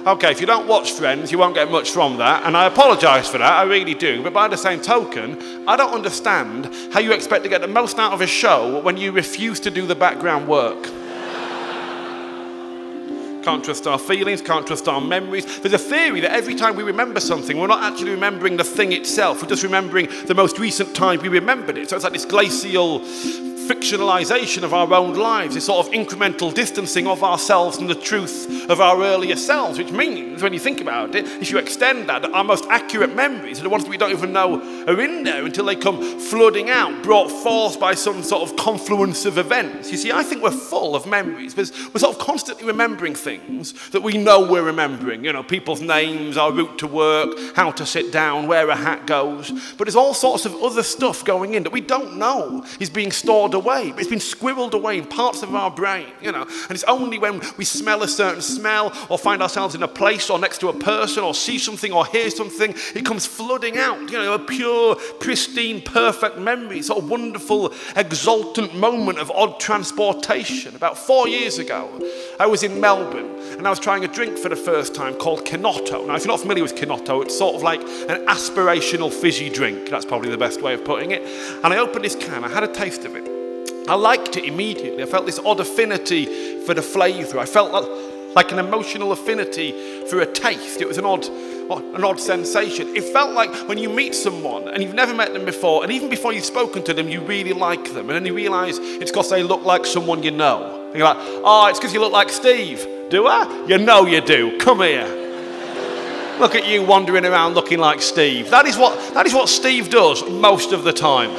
Okay, if you don't watch Friends, you won't get much from that, and I apologise for that, I really do. But by the same token, I don't understand how you expect to get the most out of a show when you refuse to do the background work. Can't trust our feelings, can't trust our memories. There's a theory that every time we remember something, we're not actually remembering the thing itself, we're just remembering the most recent time we remembered it. So it's like this glacial fictionalization of our own lives, this sort of incremental distancing of ourselves from the truth of our earlier selves, which means, when you think about it, if you extend that, our most accurate memories are the ones that we don't even know are in there until they come flooding out, brought forth by some sort of confluence of events. You see, I think we're full of memories, because we're sort of constantly remembering things that we know we're remembering, you know, people's names, our route to work, how to sit down, where a hat goes, but there's all sorts of other stuff going in that we don't know is being stored away, but it's been squirreled away in parts of our brain, you know, and it's only when we smell a certain smell or find ourselves in a place or next to a person or see something or hear something, it comes flooding out, you know, a pure, pristine, perfect memory, sort of wonderful, exultant moment of odd transportation. About four years ago, I was in Melbourne and I was trying a drink for the first time called Chinotto. Now, if you're not familiar with Chinotto, it's sort of like an aspirational fizzy drink. That's probably the best way of putting it. And I opened this can, I had a taste of it. I liked it immediately. I felt this odd affinity for the flavour. I felt like, like an emotional affinity for a taste. It was an odd, an odd sensation. It felt like when you meet someone and you've never met them before, and even before you've spoken to them, you really like them. And then you realise it's because they look like someone you know. And you're like, oh, it's because you look like Steve. Do I? You know you do. Come here. Look at you wandering around looking like Steve. That is what, that is what Steve does most of the time.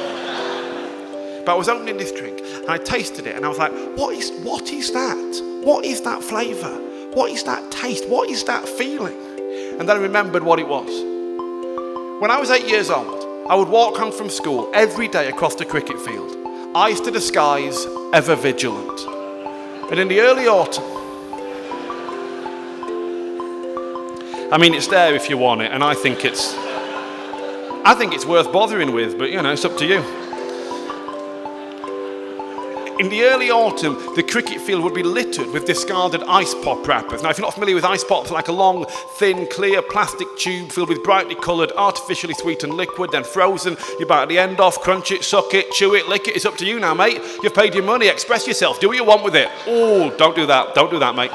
But I was opening this drink and I tasted it and I was like, what is, what is that? What is that flavour? What is that taste? What is that feeling? And then I remembered what it was. When I was eight years old, I would walk home from school every day across the cricket field, eyes to the skies, ever vigilant. And in the early autumn, I mean, it's there if you want it, and I think it's, I think it's worth bothering with, but you know, it's up to you. In the early autumn, the cricket field would be littered with discarded ice pop wrappers. Now, if you're not familiar with ice pops, like a long, thin, clear plastic tube filled with brightly coloured, artificially sweetened liquid, then frozen. You bite the end off, crunch it, suck it, chew it, lick it. It's up to you now, mate. You've paid your money. Express yourself. Do what you want with it. Oh, don't do that. Don't do that, mate.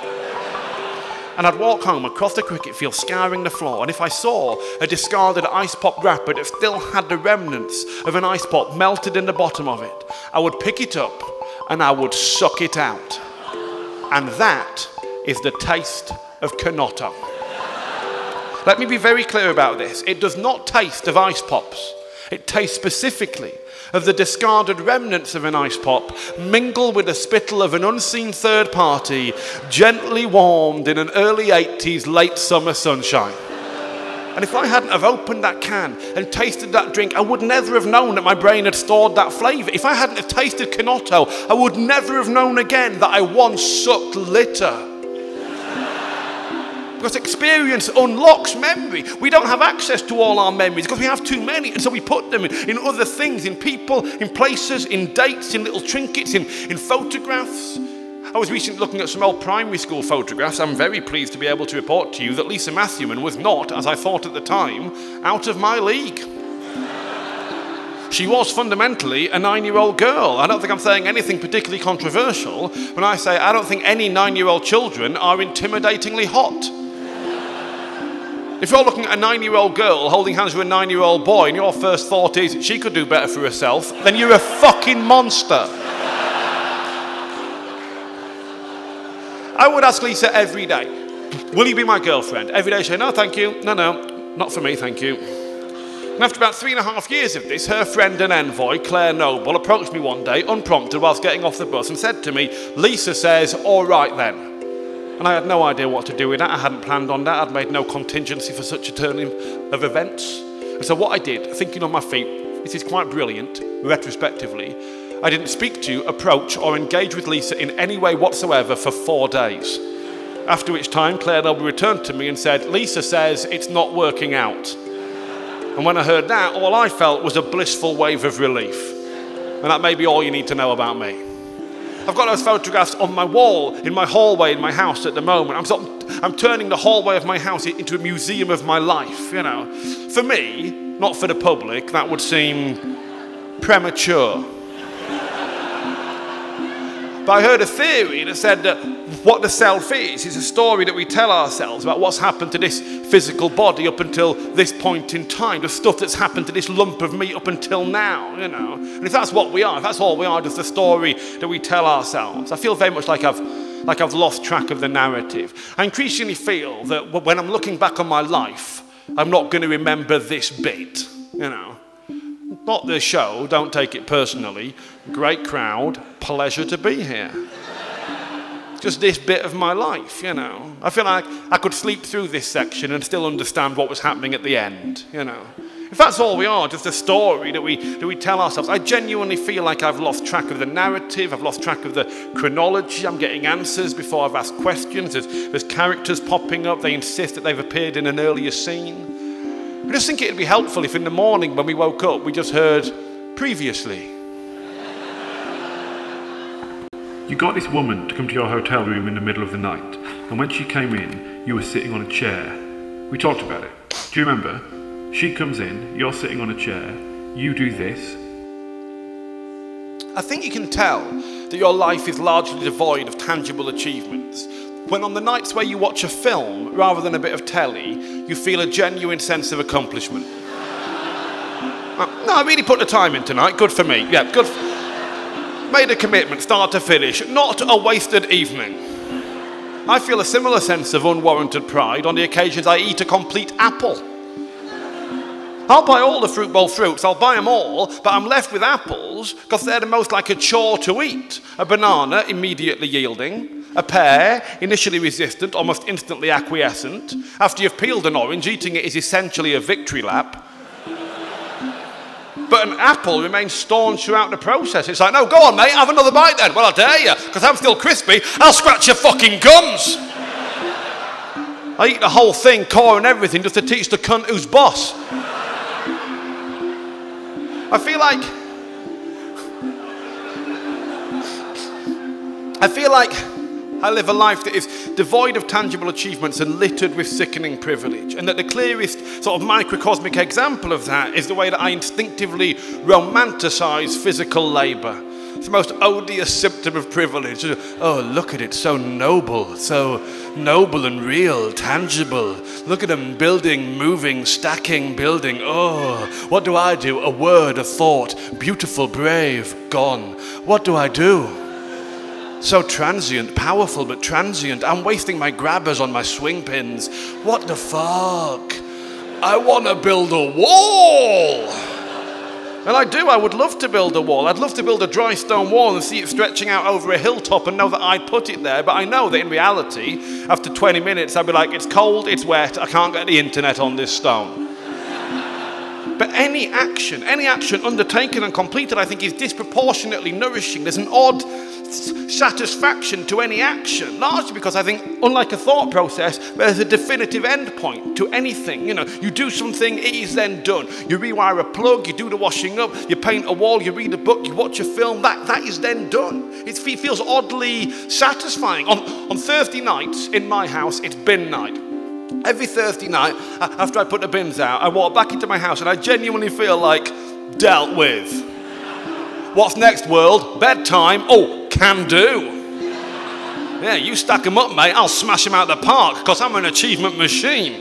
And I'd walk home across the cricket field, scouring the floor, and if I saw a discarded ice pop wrapper that still had the remnants of an ice pop melted in the bottom of it, I would pick it up and I would suck it out. And that is the taste of Chinotto. Let me be very clear about this. It does not taste of ice pops. It tastes specifically of the discarded remnants of an ice pop, mingled with the spittle of an unseen third party, gently warmed in an early eighties late summer sunshine. And if I hadn't have opened that can and tasted that drink, I would never have known that my brain had stored that flavour. If I hadn't have tasted Chinotto, I would never have known again that I once sucked litter. Because experience unlocks memory. We don't have access to all our memories because we have too many, and so we put them in, in other things, in people, in places, in dates, in little trinkets, in, in photographs. I was recently looking at some old primary school photographs. I'm very pleased to be able to report to you that Lisa Mathewman was not, as I thought at the time, out of my league. She was fundamentally a nine-year-old girl. I don't think I'm saying anything particularly controversial when I say I don't think any nine-year-old children are intimidatingly hot. If you're looking at a nine-year-old girl holding hands with a nine-year-old boy and your first thought is she could do better for herself, then you're a fucking monster. I would ask Lisa every day, will you be my girlfriend? Every day she'd say, no, thank you. No, no, not for me, thank you. And after about three and a half years of this, her friend and envoy, Claire Noble, approached me one day, unprompted, whilst getting off the bus and said to me, Lisa says, all right then. And I had no idea what to do with that. I hadn't planned on that. I'd made no contingency for such a turn of events. And so what I did, thinking on my feet, this is quite brilliant, retrospectively, I didn't speak to, approach, or engage with Lisa in any way whatsoever for four days. After which time, Claire Noble returned to me and said, Lisa says it's not working out. And when I heard that, all I felt was a blissful wave of relief. And that may be all you need to know about me. I've got those photographs on my wall, in my hallway, in my house at the moment. I'm, sort of, I'm turning the hallway of my house into a museum of my life, you know. For me, not for the public, that would seem premature. But I heard a theory that said that what the self is, is a story that we tell ourselves about what's happened to this physical body up until this point in time, the stuff that's happened to this lump of meat up until now, you know. And if that's what we are, if that's all we are, just the story that we tell ourselves. I feel very much like I've, like I've lost track of the narrative. I increasingly feel that when I'm looking back on my life, I'm not going to remember this bit, you know. Not the show, don't take it personally. Great crowd, pleasure to be here. Just this bit of my life, you know. I feel like I could sleep through this section and still understand what was happening at the end, you know. If that's all we are, just a story that we, that we tell ourselves. I genuinely feel like I've lost track of the narrative, I've lost track of the chronology, I'm getting answers before I've asked questions, there's, there's characters popping up, they insist that they've appeared in an earlier scene. I just think it would be helpful if in the morning when we woke up we just heard, previously. You got this woman to come to your hotel room in the middle of the night, and when she came in, you were sitting on a chair. We talked about it. Do you remember? She comes in, you're sitting on a chair, you do this. I think you can tell that your life is largely devoid of tangible achievements. When on the nights where you watch a film rather than a bit of telly, you feel a genuine sense of accomplishment. uh, no, I really put the time in tonight, good for me, yeah, good. Made a commitment, start to finish, not a wasted evening. I feel a similar sense of unwarranted pride on the occasions I eat a complete apple. I'll buy all the fruit bowl fruits, I'll buy them all, but I'm left with apples because they're the most like a chore to eat. A banana, immediately yielding. A pear, initially resistant, almost instantly acquiescent. After you've peeled an orange, eating it is essentially a victory lap. But an apple remains staunch throughout the process. It's like, no, go on, mate, have another bite then. Well, I dare you, because I'm still crispy. I'll scratch your fucking gums. I eat the whole thing, core and everything, just to teach the cunt who's boss. I feel like... I feel like... I live a life that is devoid of tangible achievements and littered with sickening privilege. And that the clearest sort of microcosmic example of that is the way that I instinctively romanticise physical labour. It's the most odious symptom of privilege. Oh, look at it, so noble, so noble and real, tangible. Look at them building, moving, stacking, building. Oh, what do I do? A word, a thought, beautiful, brave, gone. What do I do? So transient, powerful but transient. I'm wasting my grabbers on my swing pins. What the fuck? I want to build a wall. And I do, I would love to build a wall. I'd love to build a dry stone wall and see it stretching out over a hilltop and know that I put it there. But I know that in reality, after twenty minutes, I'd be like, it's cold, it's wet, I can't get the internet on this stone. But any action, any action undertaken and completed, I think is disproportionately nourishing. There's an odd satisfaction to any action, largely because I think, unlike a thought process, there's a definitive end point to anything. You know, you do something, it is then done. You rewire a plug, you do the washing up, you paint a wall, you read a book, you watch a film, that, that is then done. It feels oddly satisfying. On, on Thursday nights in my house, it's bin night. Every Thursday night, after I put the bins out, I walk back into my house and I genuinely feel like, dealt with. What's next, world? Bedtime? Oh, can do. Yeah, you stack them up, mate. I'll smash them out of the park because I'm an achievement machine.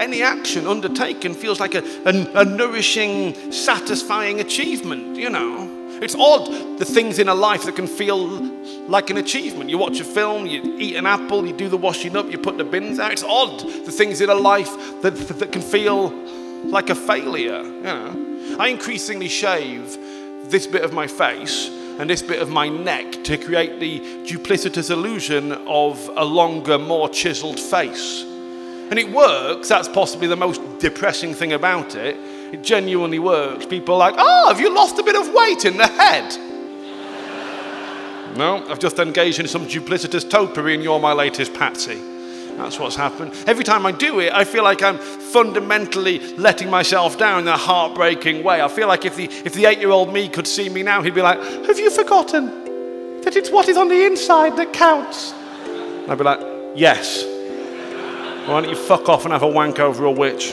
Any action undertaken feels like a, a, a nourishing, satisfying achievement, you know. It's odd, the things in a life that can feel like an achievement. You watch a film, you eat an apple, you do the washing up, you put the bins out. It's odd, the things in a life that, that can feel like a failure, you know. I increasingly shave this bit of my face and this bit of my neck to create the duplicitous illusion of a longer, more chiseled face. And it works. That's possibly the most depressing thing about it. It genuinely works. People are like, oh, have you lost a bit of weight in the head? No, I've just engaged in some duplicitous topiary and you're my latest patsy. That's what's happened. Every time I do it, I feel like I'm fundamentally letting myself down in a heartbreaking way. I feel like if the, if the eight-year-old me could see me now, he'd be like, have you forgotten that it's what is on the inside that counts? And I'd be like, yes. Why don't you fuck off and have a wank over a witch?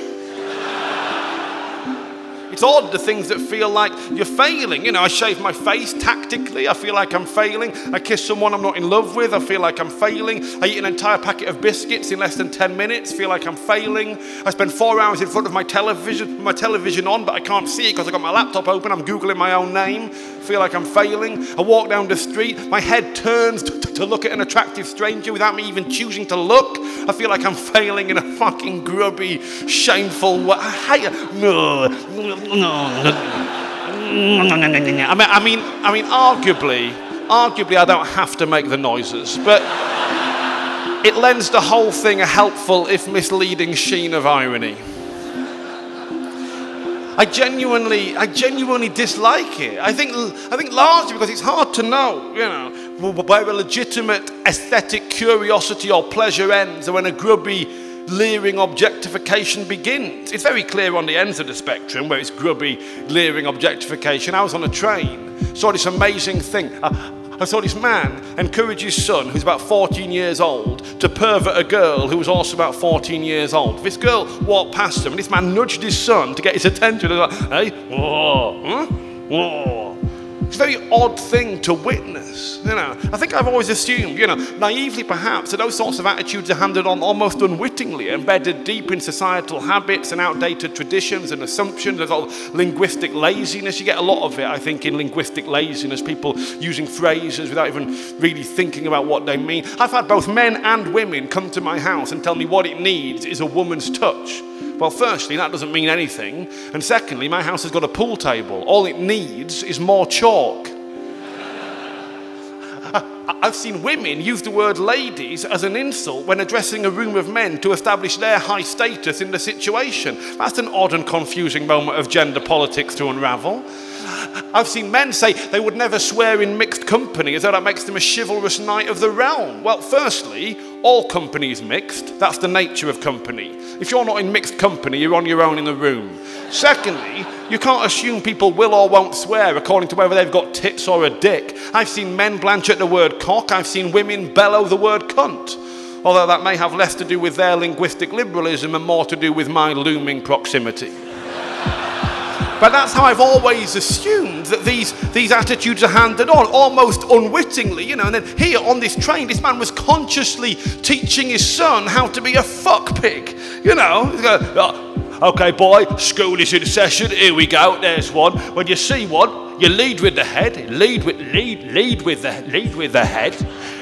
It's odd, the things that feel like you're failing. You know, I shave my face tactically. I feel like I'm failing. I kiss someone I'm not in love with. I feel like I'm failing. I eat an entire packet of biscuits in less than ten minutes. Feel like I'm failing. I spend four hours in front of my television, my television on, but I can't see it because I've got my laptop open. I'm Googling my own name. Feel like I'm failing. I walk down the street. My head turns to, to look at an attractive stranger without me even choosing to look. I feel like I'm failing in a fucking grubby, shameful way. I hate it. I mean, I mean, I mean, arguably, arguably, I don't have to make the noises, but it lends the whole thing a helpful, if misleading, sheen of irony. I genuinely, I genuinely dislike it. I think, I think largely because it's hard to know, you know, where a legitimate aesthetic curiosity or pleasure ends, and when a grubby, leering objectification begins. It's very clear on the ends of the spectrum where it's grubby, leering objectification. I was on a train, saw this amazing thing. I, I saw this man encourage his son, who's about fourteen years old, to pervert a girl who was also about fourteen years old. This girl walked past him, and this man nudged his son to get his attention. He was like, hey, whoa, huh? Whoa. It's a very odd thing to witness, you know. I think I've always assumed, you know, naively perhaps, that those sorts of attitudes are handed on almost unwittingly, embedded deep in societal habits and outdated traditions and assumptions. There's all linguistic laziness. You get a lot of it, I think, in linguistic laziness, people using phrases without even really thinking about what they mean. I've had both men and women come to my house and tell me what it needs is a woman's touch. Well, firstly, that doesn't mean anything. And secondly, my house has got a pool table. All it needs is more chalk. I've seen women use the word ladies as an insult when addressing a room of men to establish their high status in the situation. That's an odd and confusing moment of gender politics to unravel. I've seen men say they would never swear in mixed company as though that makes them a chivalrous knight of the realm. Well, firstly, all company is mixed. That's the nature of company. If you're not in mixed company, you're on your own in the room. Secondly, you can't assume people will or won't swear according to whether they've got tits or a dick. I've seen men blanch at the word cock. I've seen women bellow the word cunt. Although that may have less to do with their linguistic liberalism and more to do with my looming proximity. But that's how I've always assumed that these, these attitudes are handed on, almost unwittingly, you know. And then here on this train, this man was consciously teaching his son how to be a fuck pig, you know. He's going, oh, okay, boy, school is in session, here we go, there's one. When you see one, you lead with the head, lead with, lead, lead with the, lead with the head.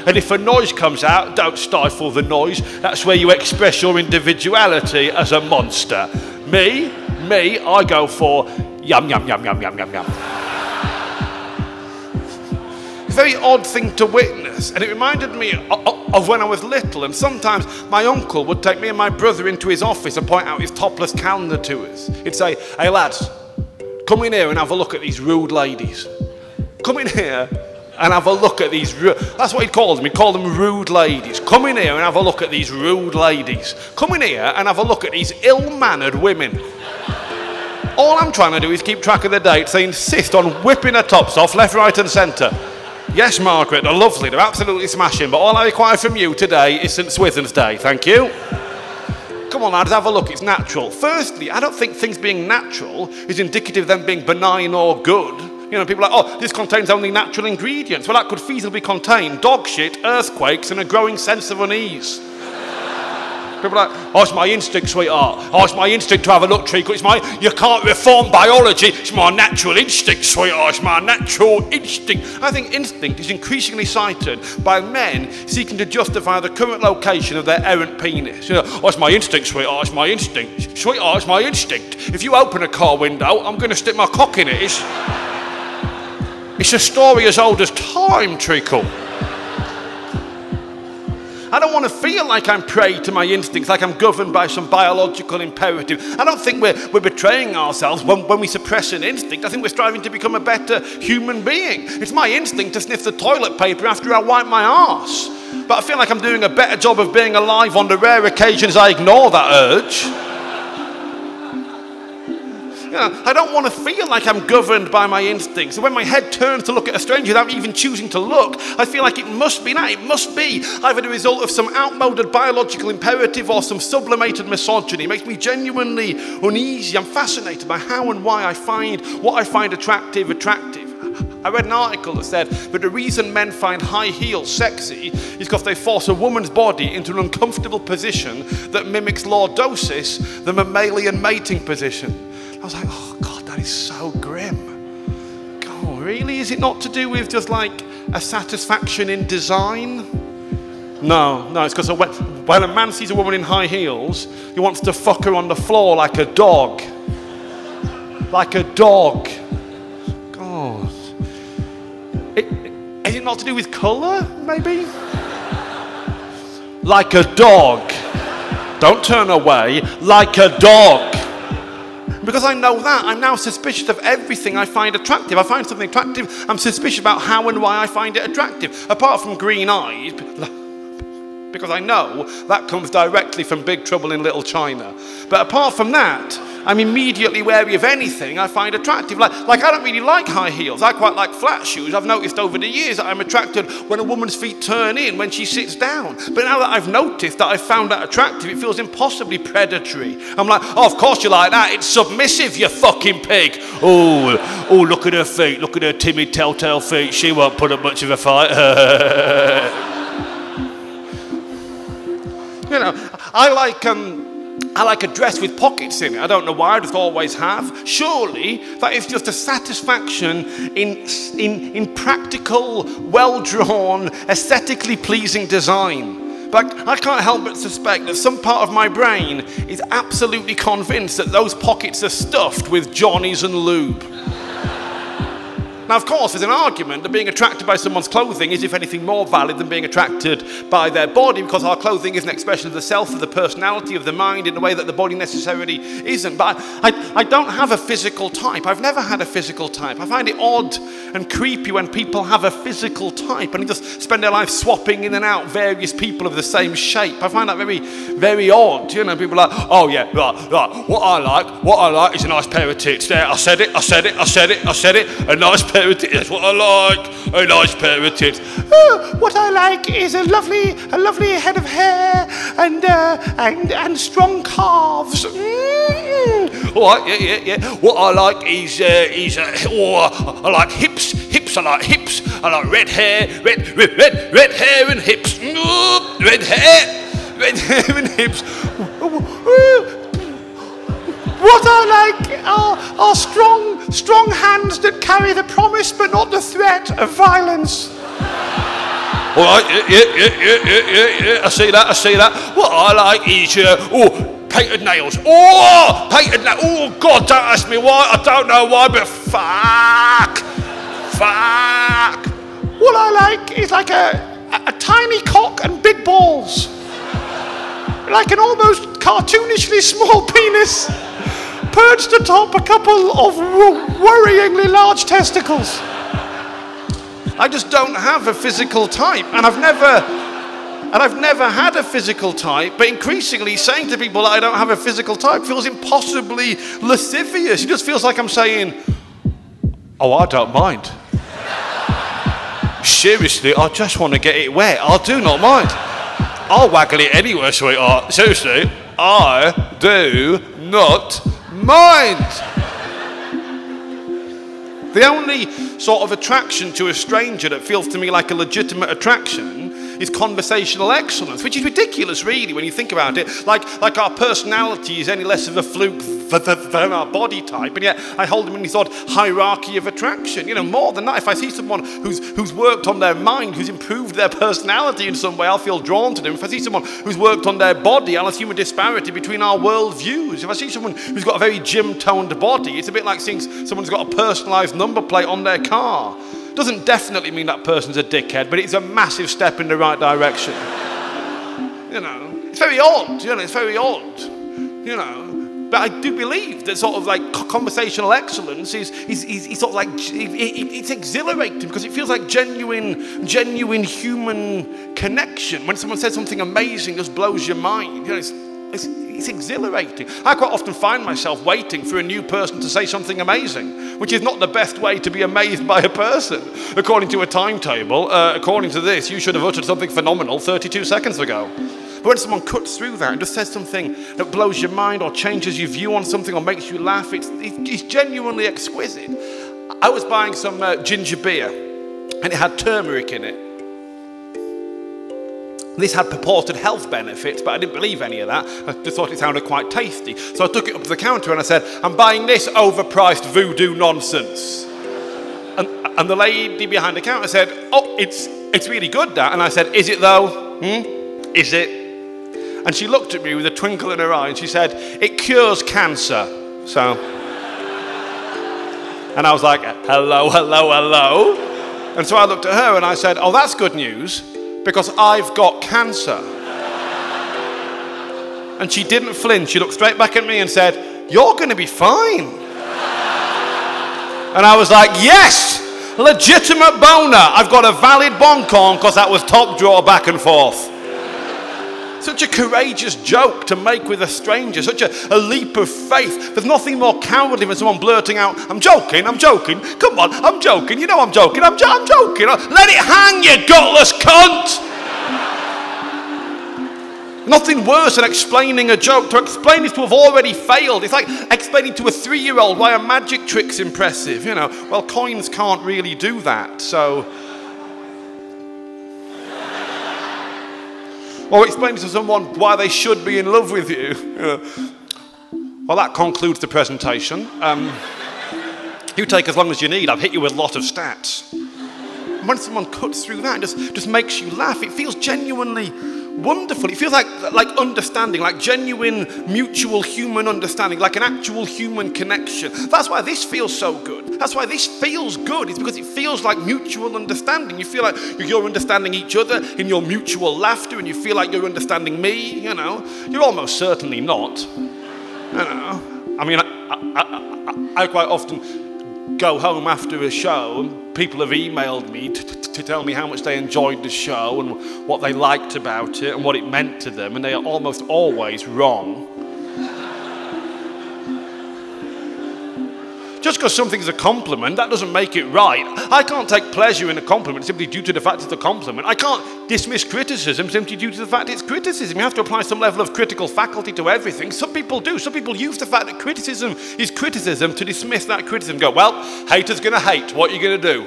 And if a noise comes out, don't stifle the noise. That's where you express your individuality as a monster. Me, me, I go for... Yum, yum, yum, yum, yum, yum, yum. Very odd thing to witness, and it reminded me of when I was little, and sometimes my uncle would take me and my brother into his office and point out his topless calendar to us. He'd say, hey lads, come in here and have a look at these rude ladies. Come in here and have a look at these rude... That's what he called them. He called them rude ladies. Come in here and have a look at these rude ladies. Come in here and have a look at these ill-mannered women. All I'm trying to do is keep track of the dates. They insist on whipping their tops off left, right and centre. Yes, Margaret, they're lovely. They're absolutely smashing. But all I require from you today is Saint Swithin's Day. Thank you. Come on, lads, have a look. It's natural. Firstly, I don't think things being natural is indicative of them being benign or good. You know, people are like, oh, this contains only natural ingredients. Well, that could feasibly contain dog shit, earthquakes, and a growing sense of unease. People are like, oh, it's my instinct, sweetheart. Oh, it's my instinct to have a look, treacle. It's my, you can't reform biology. It's my natural instinct, sweetheart. It's my natural instinct. I think instinct is increasingly cited by men seeking to justify the current location of their errant penis. You know, oh, it's my instinct, sweetheart. It's my instinct. Sweetheart, it's my instinct. If you open a car window, I'm going to stick my cock in it. It's... It's a story as old as time, treacle. I don't want to feel like I'm prey to my instincts, like I'm governed by some biological imperative. I don't think we're, we're betraying ourselves when, when we suppress an instinct. I think we're striving to become a better human being. It's my instinct to sniff the toilet paper after I wipe my arse. But I feel like I'm doing a better job of being alive on the rare occasions I ignore that urge. You know, I don't want to feel like I'm governed by my instincts. So when my head turns to look at a stranger without even choosing to look, I feel like it must be that. It must be either the result of some outmoded biological imperative or some sublimated misogyny. It makes me genuinely uneasy. I'm fascinated by how and why I find what I find attractive attractive. I read an article that said that the reason men find high heels sexy is because they force a woman's body into an uncomfortable position that mimics lordosis, the mammalian mating position. I was like, oh God, that is so grim. God, really? Is it not to do with just like a satisfaction in design? No, no, it's because when a man sees a woman in high heels, he wants to fuck her on the floor like a dog. Like a dog. God. It, it, is it not to do with colour, maybe? Like a dog. Don't turn away. Like a dog. Because I know that, I'm now suspicious of everything I find attractive. I find something attractive, I'm suspicious about how and why I find it attractive. Apart from green eyes, because I know that comes directly from Big Trouble in Little China. But apart from that, I'm immediately wary of anything I find attractive. Like, like I don't really like high heels. I quite like flat shoes. I've noticed over the years that I'm attracted when a woman's feet turn in, when she sits down. But now that I've noticed that I've found that attractive, it feels impossibly predatory. I'm like, oh, of course you like that. It's submissive, you fucking pig. Oh, oh, look at her feet. Look at her timid, telltale feet. She won't put up much of a fight. You know, I like... um. I like a dress with pockets in it. I don't know why, I just always have. Surely that is just a satisfaction in, in, in practical, well-drawn, aesthetically pleasing design. But I can't help but suspect that some part of my brain is absolutely convinced that those pockets are stuffed with Johnnies and lube. Now, of course, there's an argument that being attracted by someone's clothing is, if anything, more valid than being attracted by their body, because our clothing is an expression of the self, of the personality, of the mind, in a way that the body necessarily isn't. But I, I, I don't have a physical type. I've never had a physical type. I find it odd and creepy when people have a physical type and just spend their life swapping in and out various people of the same shape. I find that very, very odd. You know, people are like, oh, yeah, right, right. What I like, what I like is a nice pair of tits. There, I said it, I said it, I said it, I said it. A nice pair. That's what I like, a nice pair of tits. Oh, what I like is a lovely, a lovely head of hair and uh, and and strong calves. Mm-mm. All right, yeah, yeah, yeah. What I like is uh, is uh, oh, I like hips, hips. I like hips. I like red hair, red red red, red hair and hips. Mm-hmm. Red hair, red hair and hips. Mm-hmm. What I like are, are strong, strong hands that carry the promise but not the threat of violence. All right, yeah, yeah, yeah, yeah, yeah, yeah. I see that, I see that. What I like is, uh, oh, painted nails. Oh, painted nails. Oh, God, don't ask me why. I don't know why, but fuck. Fuck. All I like is like a, a, a tiny cock and big balls. Like an almost cartoonishly small penis perched atop a couple of worryingly large testicles. I just don't have a physical type, and I've never... And I've never had a physical type, but increasingly saying to people that I don't have a physical type feels impossibly lascivious. It just feels like I'm saying, oh, I don't mind. Seriously, I just want to get it wet. I do not mind. I'll waggle it anywhere, sweetheart. Seriously, I do not mind. The only sort of attraction to a stranger that feels to me like a legitimate attraction is conversational excellence, which is ridiculous, really, when you think about it. Like, like our personality is any less of a fluke than our body type, and yet I hold them in this odd hierarchy of attraction. You know, more than that, if I see someone who's who's worked on their mind, who's improved their personality in some way, I'll feel drawn to them. If I see someone who's worked on their body, I'll assume a disparity between our world views. If I see someone who's got a very gym-toned body, it's a bit like seeing someone's got a personalised number plate on their car. Doesn't definitely mean that person's a dickhead, but it's a massive step in the right direction. You know, it's very odd, you know, it's very odd, you know. But I do believe that sort of like conversational excellence is, is, is, is sort of like, it, it, it's exhilarating because it feels like genuine, genuine human connection. When someone says something amazing, it just blows your mind, you know, it's, it's It's exhilarating. I quite often find myself waiting for a new person to say something amazing, which is not the best way to be amazed by a person. According to a timetable, uh, according to this, you should have uttered something phenomenal thirty-two seconds ago. But when someone cuts through that and just says something that blows your mind or changes your view on something or makes you laugh, it's, it's genuinely exquisite. I was buying some uh, ginger beer, and it had turmeric in it. This had purported health benefits, but I didn't believe any of that. I just thought it sounded quite tasty. So I took it up to the counter and I said, I'm buying this overpriced voodoo nonsense. And, and the lady behind the counter said, oh, it's, it's really good, that. And I said, is it though? Hmm? Is it? And she looked at me with a twinkle in her eye and she said, it cures cancer. So, and I was like, hello, hello, hello. And so I looked at her and I said, oh, that's good news, because I've got cancer. And she didn't flinch. She looked straight back at me and said, you're going to be fine. And I was like, yes, legitimate boner. I've got a valid bon-con because that was top drawer back and forth. Such a courageous joke to make with a stranger, such a, a leap of faith. There's nothing more cowardly than someone blurting out, I'm joking, I'm joking, come on, I'm joking, you know I'm joking, I'm, jo I'm joking. Let it hang, you gutless cunt! Nothing worse than explaining a joke. To explain is to have already failed. It's like explaining to a three-year-old why a magic trick's impressive, you know. Well, coins can't really do that, so... Or explain to someone why they should be in love with you. Well, that concludes the presentation. Um, you take as long as you need. I've hit you with a lot of stats. And when someone cuts through that, it just, just makes you laugh. It feels genuinely wonderful. It feels like, like understanding, like genuine mutual human understanding, like an actual human connection. That's why this feels so good. That's why this feels good. It's because it feels like mutual understanding. You feel like you're understanding each other in your mutual laughter, and you feel like you're understanding me, you know. You're almost certainly not. You know. I mean, I, I, I, I quite often go home after a show and people have emailed me to, to, to tell me how much they enjoyed the show and what they liked about it and what it meant to them, and they are almost always wrong. Just because something's a compliment, that doesn't make it right. I can't take pleasure in a compliment simply due to the fact it's a compliment. I can't dismiss criticism simply due to the fact it's criticism. You have to apply some level of critical faculty to everything. Some people do. Some people use the fact that criticism is criticism to dismiss that criticism. Go, well, haters going to hate. What are you going to do?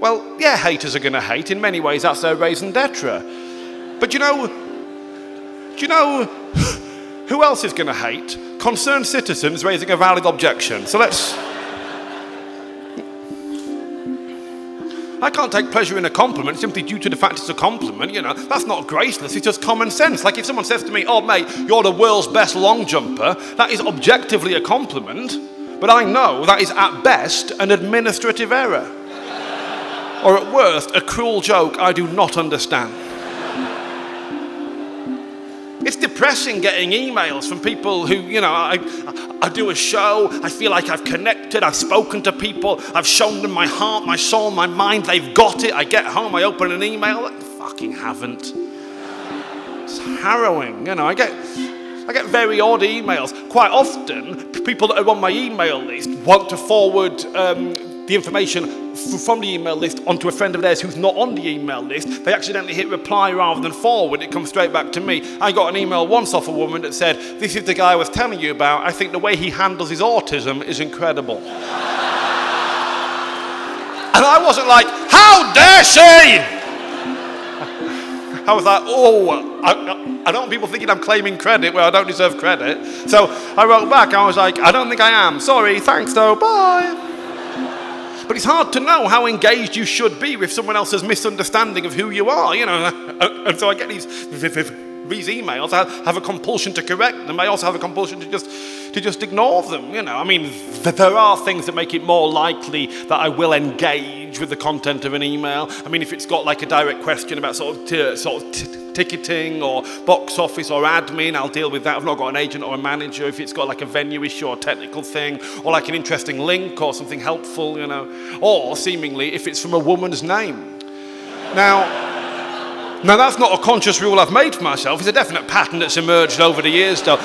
Well, yeah, haters are going to hate. In many ways, that's their raison d'etre. But you know, do you know who else is going to hate? Concerned citizens raising a valid objection. So let's... I can't take pleasure in a compliment simply due to the fact it's a compliment, you know. That's not graceless, it's just common sense. Like if someone says to me, oh mate, you're the world's best long jumper, that is objectively a compliment, but I know that is at best an administrative error. Or at worst, a cruel joke I do not understand. It's depressing getting emails from people who, you know, I, I, I do a show, I feel like I've connected, I've spoken to people, I've shown them my heart, my soul, my mind, they've got it, I get home, I open an email, I fucking haven't. It's harrowing, you know, I get, I get very odd emails. Quite often, people that are on my email list want to forward um, the information from the email list onto a friend of theirs who's not on the email list. They accidentally hit reply rather than forward. It comes straight back to me. I got an email once off a woman that said, this is the guy I was telling you about. I think the way he handles his autism is incredible. And I wasn't like, how dare she? I was like, oh, I, I don't want people thinking I'm claiming credit where I don't deserve credit. So I wrote back, I was like, I don't think I am. Sorry, thanks though, bye. But it's hard to know how engaged you should be with someone else's misunderstanding of who you are, you know. And so I get these, these emails. I have a compulsion to correct them. I also have a compulsion to just, to just ignore them, you know. I mean, there are things that make it more likely that I will engage with the content of an email. I mean, if it's got like a direct question about sort of, t sort of t ticketing or box office or admin, I'll deal with that. I've not got an agent or a manager. If it's got like a venue issue or technical thing or like an interesting link or something helpful, you know, or seemingly if it's from a woman's name. Now, now that's not a conscious rule I've made for myself. It's a definite pattern that's emerged over the years though.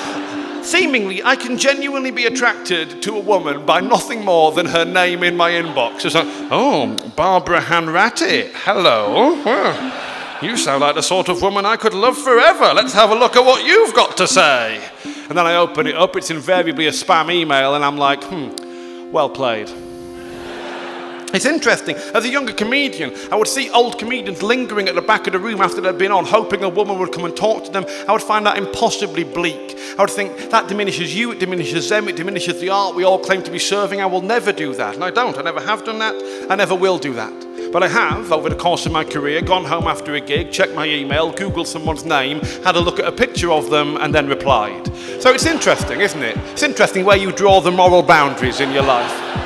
Seemingly, I can genuinely be attracted to a woman by nothing more than her name in my inbox. It's like, oh, Barbara Hanratty, hello. Well, you sound like the sort of woman I could love forever. Let's have a look at what you've got to say. And then I open it up, it's invariably a spam email, and I'm like, hmm, well played. It's interesting, as a younger comedian, I would see old comedians lingering at the back of the room after they'd been on, hoping a woman would come and talk to them. I would find that impossibly bleak. I would think, that diminishes you, it diminishes them, it diminishes the art we all claim to be serving. I will never do that, and I don't. I never have done that, I never will do that. But I have, over the course of my career, gone home after a gig, checked my email, Googled someone's name, had a look at a picture of them, and then replied. So it's interesting, isn't it? It's interesting where you draw the moral boundaries in your life.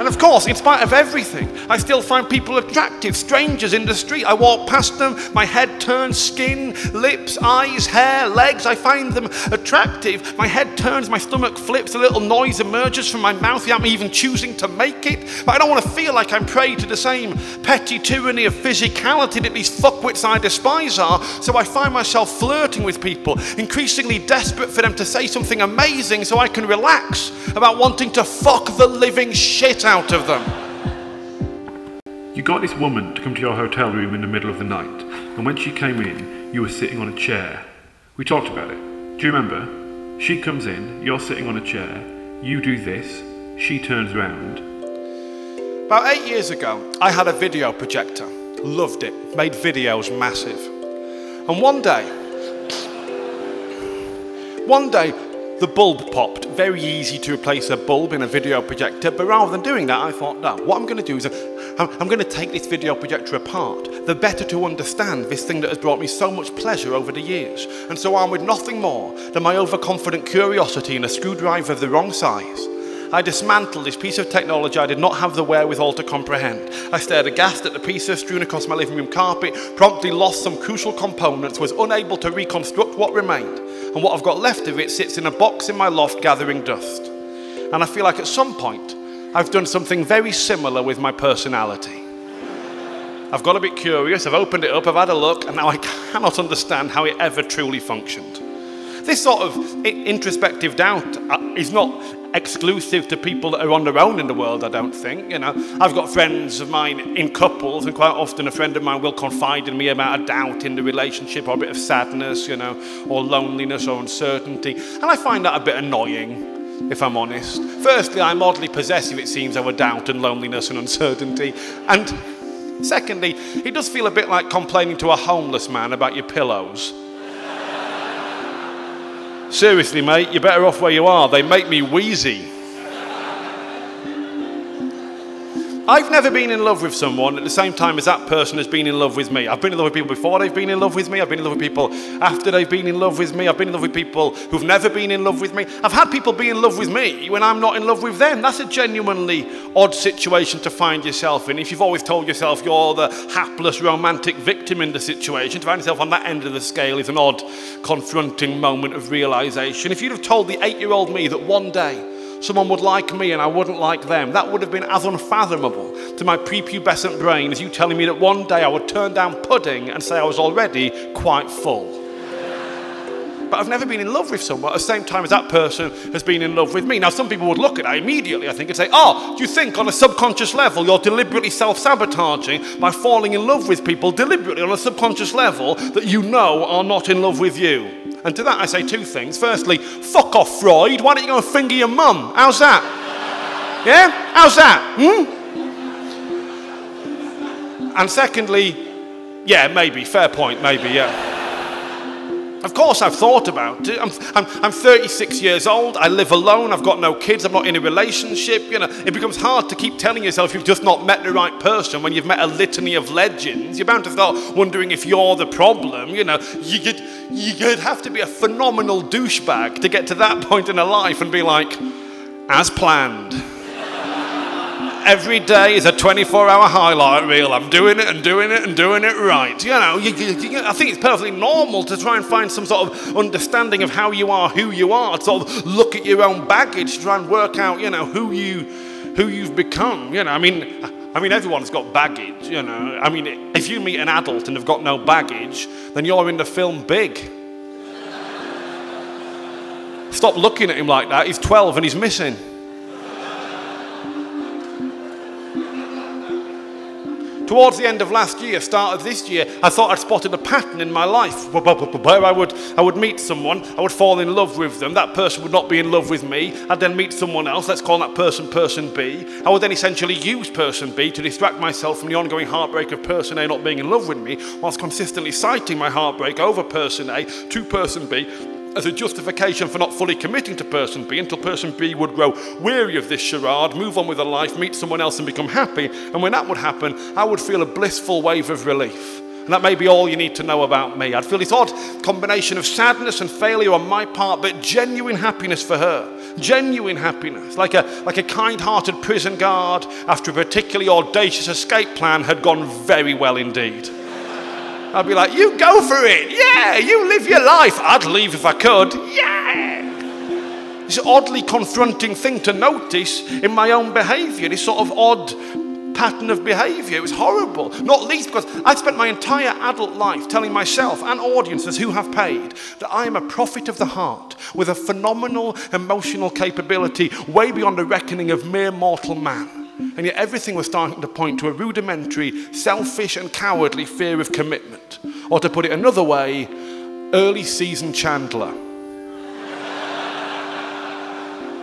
And of course, in spite of everything, I still find people attractive, strangers in the street. I walk past them, my head turns, skin, lips, eyes, hair, legs, I find them attractive. My head turns, my stomach flips, a little noise emerges from my mouth without me even choosing to make it. But I don't want to feel like I'm prey to the same petty tyranny of physicality that these fuckwits I despise are, so I find myself flirting with people, increasingly desperate for them to say something amazing so I can relax about wanting to fuck the living shit out of them. You got this woman to come to your hotel room in the middle of the night, and when she came in, you were sitting on a chair. We talked about it. Do you remember? She comes in, you're sitting on a chair, you do this, she turns round. About eight years ago, I had a video projector. Loved it. Made videos massive. And one day, one day, the bulb popped. Very easy to replace a bulb in a video projector, but rather than doing that, I thought, no, what I'm going to do is I'm, I'm going to take this video projector apart, the better to understand this thing that has brought me so much pleasure over the years. And so armed with nothing more than my overconfident curiosity and a screwdriver of the wrong size, I dismantled this piece of technology I did not have the wherewithal to comprehend. I stared aghast at the pieces strewn across my living room carpet, promptly lost some crucial components, was unable to reconstruct what remained, and what I've got left of it sits in a box in my loft gathering dust. And I feel like at some point, I've done something very similar with my personality. I've got a bit curious, I've opened it up, I've had a look, and now I cannot understand how it ever truly functioned. This sort of introspective doubt is not exclusive to people that are on their own in the world, I don't think. You know, I've got friends of mine in couples, and quite often a friend of mine will confide in me about a doubt in the relationship or a bit of sadness, you know, or loneliness or uncertainty, and I find that a bit annoying, if I'm honest. Firstly, I'm oddly possessive, it seems, over doubt and loneliness and uncertainty, and secondly, it does feel a bit like complaining to a homeless man about your pillows. Seriously, mate, you're better off where you are. They make me wheezy. I've never been in love with someone at the same time as that person has been in love with me. I've been in love with people before they've been in love with me. I've been in love with people after they've been in love with me. I've been in love with people who've never been in love with me. I've had people be in love with me when I'm not in love with them. That's a genuinely odd situation to find yourself in. If you've always told yourself you're the hapless romantic victim in the situation, to find yourself on that end of the scale is an odd, confronting moment of realisation. If you'd have told the eight-year-old me that one day someone would like me and I wouldn't like them, that would have been as unfathomable to my prepubescent brain as you telling me that one day I would turn down pudding and say I was already quite full. But I've never been in love with someone at the same time as that person has been in love with me. Now, some people would look at that immediately, I think, and say, oh, do you think on a subconscious level you're deliberately self-sabotaging by falling in love with people deliberately on a subconscious level that you know are not in love with you? And to that I say two things. Firstly, fuck off, Freud. Why don't you go and finger your mum? How's that? Yeah? How's that? Hmm? And secondly, yeah, maybe. Fair point, maybe, yeah. Of course I've thought about it. I'm, I'm, I'm thirty-six years old. I live alone. I've got no kids. I'm not in a relationship. You know, it becomes hard to keep telling yourself you've just not met the right person when you've met a litany of legends. You're bound to start wondering if you're the problem. You know, you could, you could have to be a phenomenal douchebag to get to that point in a life and be like, as planned. Every day is a twenty-four hour highlight reel. I'm doing it and doing it and doing it right. You know, you, you, I think it's perfectly normal to try and find some sort of understanding of how you are, who you are, to sort of look at your own baggage, to try and work out, you know, who, you, who you've become. You know, I mean, I mean, everyone's got baggage, you know. I mean, if you meet an adult and have got no baggage, then you're in the film Big. Stop looking at him like that. He's twelve and he's missing. Towards the end of last year, start of this year, I thought I'd spotted a pattern in my life where I would, I would meet someone, I would fall in love with them, that person would not be in love with me, I'd then meet someone else, let's call that person person B. I would then essentially use person B to distract myself from the ongoing heartbreak of person A not being in love with me, whilst consistently citing my heartbreak over person A to person B as a justification for not fully committing to person B, until person B would grow weary of this charade, move on with her life, meet someone else and become happy. And when that would happen, I would feel a blissful wave of relief. And that may be all you need to know about me. I'd feel this odd combination of sadness and failure on my part, but genuine happiness for her. Genuine happiness, like a, like a kind-hearted prison guard after a particularly audacious escape plan had gone very well indeed. I'd be like, you go for it, yeah, you live your life. I'd leave if I could, yeah. This oddly confronting thing to notice in my own behaviour, this sort of odd pattern of behaviour. It was horrible, not least because I'd spent my entire adult life telling myself and audiences who have paid that I am a prophet of the heart with a phenomenal emotional capability way beyond the reckoning of mere mortal man. And yet everything was starting to point to a rudimentary, selfish and cowardly fear of commitment. Or to put it another way, early season Chandler.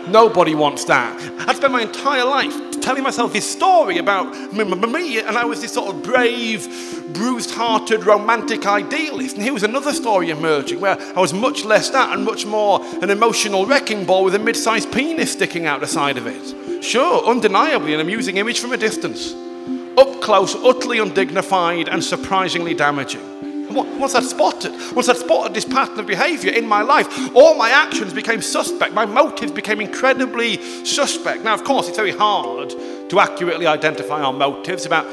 Nobody wants that. I'd spent my entire life telling myself this story about me, and I was this sort of brave, bruised-hearted, romantic idealist. And here was another story emerging where I was much less that and much more an emotional wrecking ball with a mid-sized penis sticking out the side of it. Sure, undeniably an amusing image from a distance. Up close, utterly undignified and surprisingly damaging. Once I'd spotted, once I'd spotted this pattern of behaviour in my life, all my actions became suspect. My motives became incredibly suspect. Now, of course, it's very hard to accurately identify our motives. About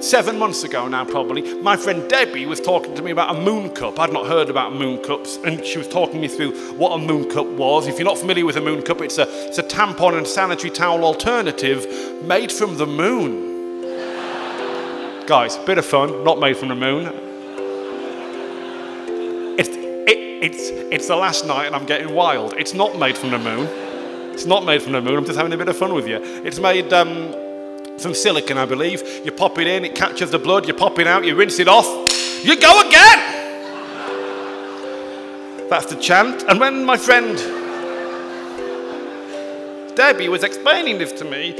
seven months ago now, probably, my friend Debbie was talking to me about a moon cup. I'd not heard about moon cups, and she was talking me through what a moon cup was. If you're not familiar with a moon cup, it's a, it's a tampon and sanitary towel alternative made from the moon. Guys, bit of fun, not made from the moon. It's, it, it's, it's the last night and I'm getting wild. It's not made from the moon. It's not made from the moon. I'm just having a bit of fun with you. It's made... Um, from silicon, I believe. You pop it in, it catches the blood, you pop it out, you rinse it off, you go again! That's the chant. And when my friend Debbie was explaining this to me,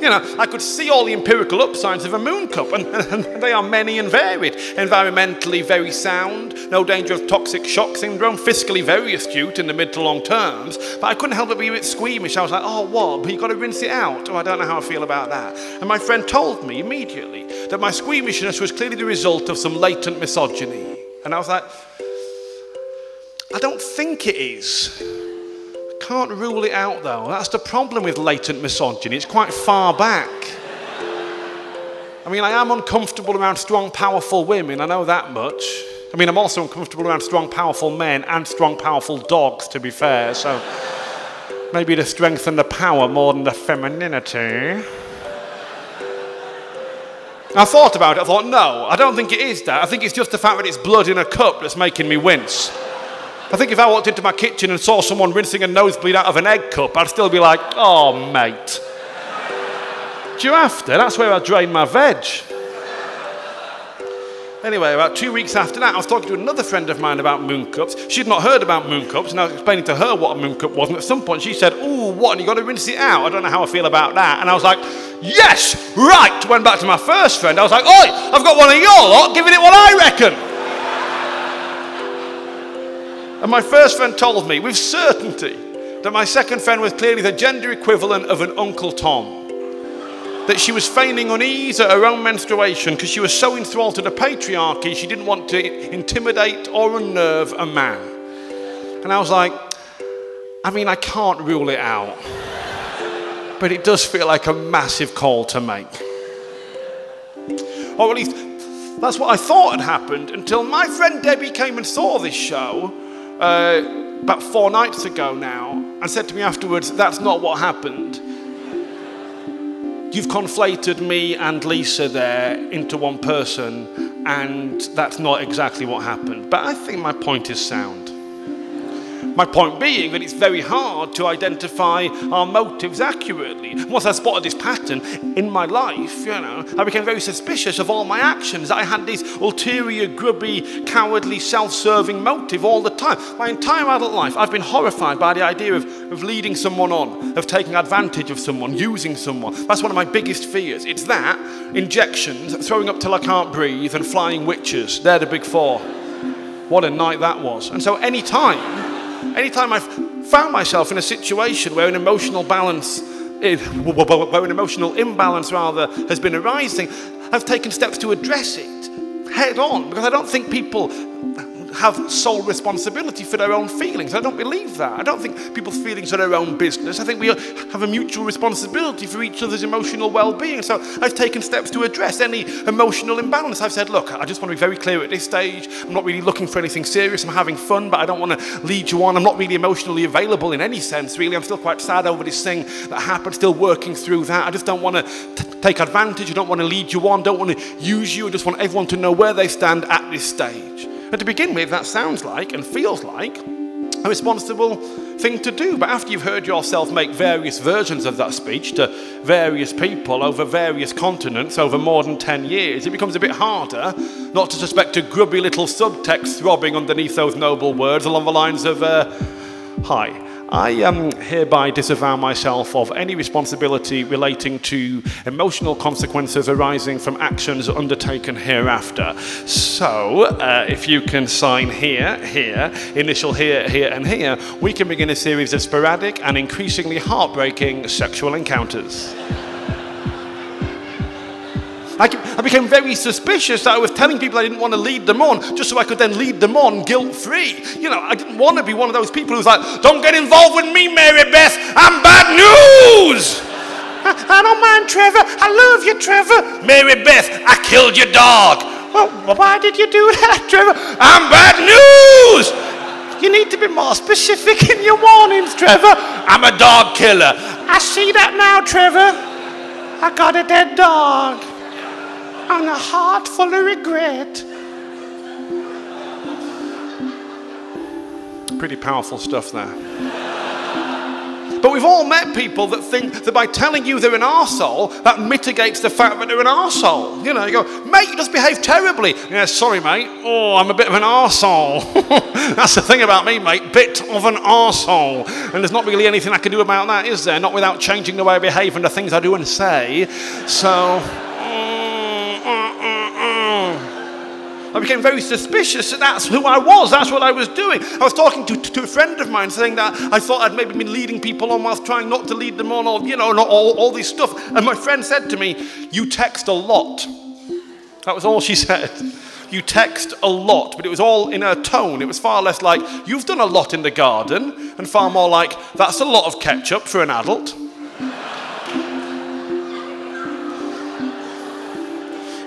You know, I could see all the empirical upsides of a moon cup, and, and they are many and varied. Environmentally very sound, no danger of toxic shock syndrome, fiscally very astute in the mid to long terms, but I couldn't help but be a bit squeamish. I was like, oh, what? But you've got to rinse it out. Oh, I don't know how I feel about that. And my friend told me immediately that my squeamishness was clearly the result of some latent misogyny. And I was like, I don't think it is. I can't rule it out, though. That's the problem with latent misogyny. It's quite far back. I mean, I am uncomfortable around strong, powerful women. I know that much. I mean, I'm also uncomfortable around strong, powerful men and strong, powerful dogs, to be fair. So maybe the strength and the power more than the femininity. I thought about it. I thought, no, I don't think it is that. I think it's just the fact that it's blood in a cup that's making me wince. I think if I walked into my kitchen and saw someone rinsing a nosebleed out of an egg cup, I'd still be like, oh, mate. Do you have to? That's where I drain my veg. Anyway, about two weeks after that, I was talking to another friend of mine about moon cups. She'd not heard about moon cups, and I was explaining to her what a moon cup was, and at some point she said, ooh, what, and you got to rinse it out? I don't know how I feel about that. And I was like, yes, right. Went back to my first friend. I was like, oi, I've got one of your lot, giving it what I reckon. And my first friend told me with certainty that my second friend was clearly the gender equivalent of an Uncle Tom. That she was feigning unease at her own menstruation because she was so enthralled to the patriarchy she didn't want to intimidate or unnerve a man. And I was like, I mean, I can't rule it out. But it does feel like a massive call to make. Or at least that's what I thought had happened until my friend Debbie came and saw this show. Uh, about four nights ago now, and said to me afterwards, that's not what happened. You've conflated me and Lisa there into one person, and that's not exactly what happened. But I think my point is sound. My point being that it's very hard to identify our motives accurately. Once I spotted this pattern in my life, you know, I became very suspicious of all my actions. I had this ulterior, grubby, cowardly, self-serving motive all the time. My entire adult life, I've been horrified by the idea of, of leading someone on, of taking advantage of someone, using someone. That's one of my biggest fears. It's that, injections, throwing up till I can't breathe, and flying witches. They're the big four. What a night that was. And so any time... Anytime I found myself in a situation where an emotional balance, where an emotional imbalance rather, has been arising, I've taken steps to address it head on, because I don't think people have sole responsibility for their own feelings. I don't believe that. I don't think people's feelings are their own business. I think we have a mutual responsibility for each other's emotional well-being. So I've taken steps to address any emotional imbalance. I've said, look, I just want to be very clear at this stage. I'm not really looking for anything serious. I'm having fun, but I don't want to lead you on. I'm not really emotionally available in any sense, really. I'm still quite sad over this thing that happened, still working through that. I just don't want to take advantage. I don't want to lead you on. Don't want to use you. I just want everyone to know where they stand at this stage. And to begin with, that sounds like and feels like a responsible thing to do. But after you've heard yourself make various versions of that speech to various people over various continents over more than ten years, it becomes a bit harder not to suspect a grubby little subtext throbbing underneath those noble words along the lines of, uh, hi, I um, hereby disavow myself of any responsibility relating to emotional consequences arising from actions undertaken hereafter. So, uh, if you can sign here, here, initial here, here, and here, we can begin a series of sporadic and increasingly heartbreaking sexual encounters. I became very suspicious that I was telling people I didn't want to lead them on just so I could then lead them on guilt-free. You know, I didn't want to be one of those people who's like, don't get involved with me, Mary Beth, I'm bad news! I, I don't mind, Trevor, I love you, Trevor. Mary Beth, I killed your dog. Well, why did you do that, Trevor? I'm bad news! You need to be more specific in your warnings, Trevor. I'm a dog killer. I see that now, Trevor. I got a dead dog. And a heart full of regret. Pretty powerful stuff there. But we've all met people that think that by telling you they're an arsehole, that mitigates the fact that they're an arsehole. You know, you go, mate, you just behave terribly. Yeah, sorry, mate. Oh, I'm a bit of an arsehole. That's the thing about me, mate. Bit of an arsehole. And there's not really anything I can do about that, is there? Not without changing the way I behave and the things I do and say. So... I became very suspicious that that's who I was, that's what I was doing. I was talking to, to, to a friend of mine saying that I thought I'd maybe been leading people on whilst trying not to lead them on, or, you know, not all, all this stuff. And my friend said to me, you text a lot. That was all she said. You text a lot, but it was all in her tone. It was far less like, you've done a lot in the garden, and far more like, that's a lot of ketchup for an adult.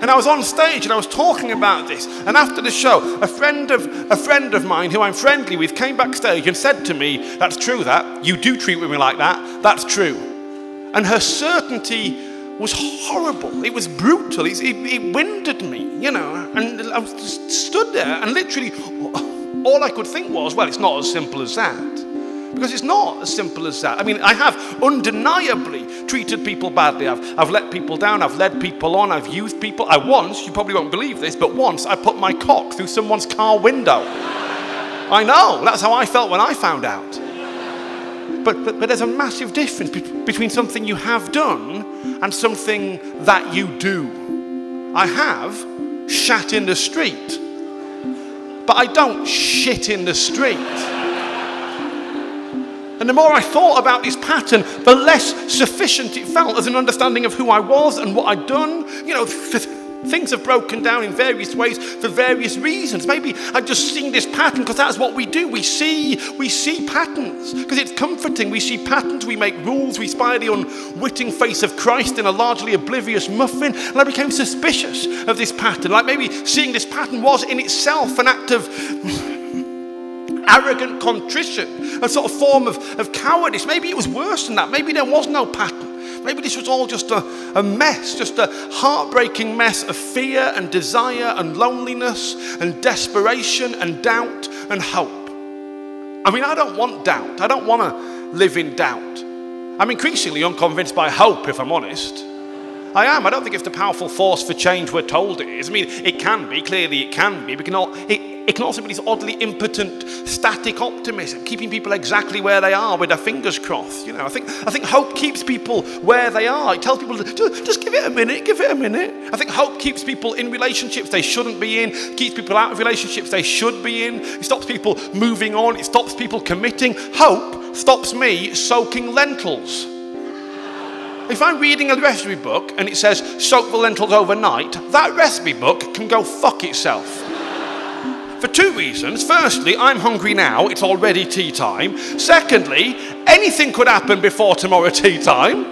And I was on stage and I was talking about this. And after the show, a friend of a friend of mine who I'm friendly with came backstage and said to me, that's true that, you do treat women like that, that's true. And her certainty was horrible, it was brutal, it, it, it winded me, you know. And I just stood there and literally all I could think was, well, it's not as simple as that. Because it's not as simple as that. I mean, I have undeniably treated people badly. I've, I've let people down, I've led people on, I've used people. I once, you probably won't believe this, but once I put my cock through someone's car window. I know, that's how I felt when I found out. But, but, but there's a massive difference be- between something you have done and something that you do. I have shat in the street, but I don't shit in the street. And the more I thought about this pattern, the less sufficient it felt as an understanding of who I was and what I'd done. You know, th things have broken down in various ways for various reasons. Maybe I've just seen this pattern because that's what we do. We see, we see patterns because it's comforting. We see patterns, we make rules, we spy the unwitting face of Christ in a largely oblivious muffin. And I became suspicious of this pattern. Like maybe seeing this pattern was in itself an act of... arrogant contrition, a sort of form of, of cowardice. Maybe it was worse than that. Maybe there was no pattern. Maybe this was all just a, a mess, just a heartbreaking mess of fear and desire and loneliness and desperation and doubt and hope. I mean, I don't want doubt. I don't want to live in doubt. I'm increasingly unconvinced by hope, if I'm honest. I am. I don't think it's the powerful force for change we're told it is. I mean, it can be. Clearly it can be. We can all, it, It can also be this oddly impotent, static optimism, keeping people exactly where they are with their fingers crossed. You know, I think, I think hope keeps people where they are. It tells people, just, just give it a minute, give it a minute. I think hope keeps people in relationships they shouldn't be in, keeps people out of relationships they should be in. It stops people moving on. It stops people committing. Hope stops me soaking lentils. If I'm reading a recipe book and it says, soak the lentils overnight, that recipe book can go fuck itself. For two reasons. Firstly, I'm hungry now, it's already tea time. Secondly, anything could happen before tomorrow tea time.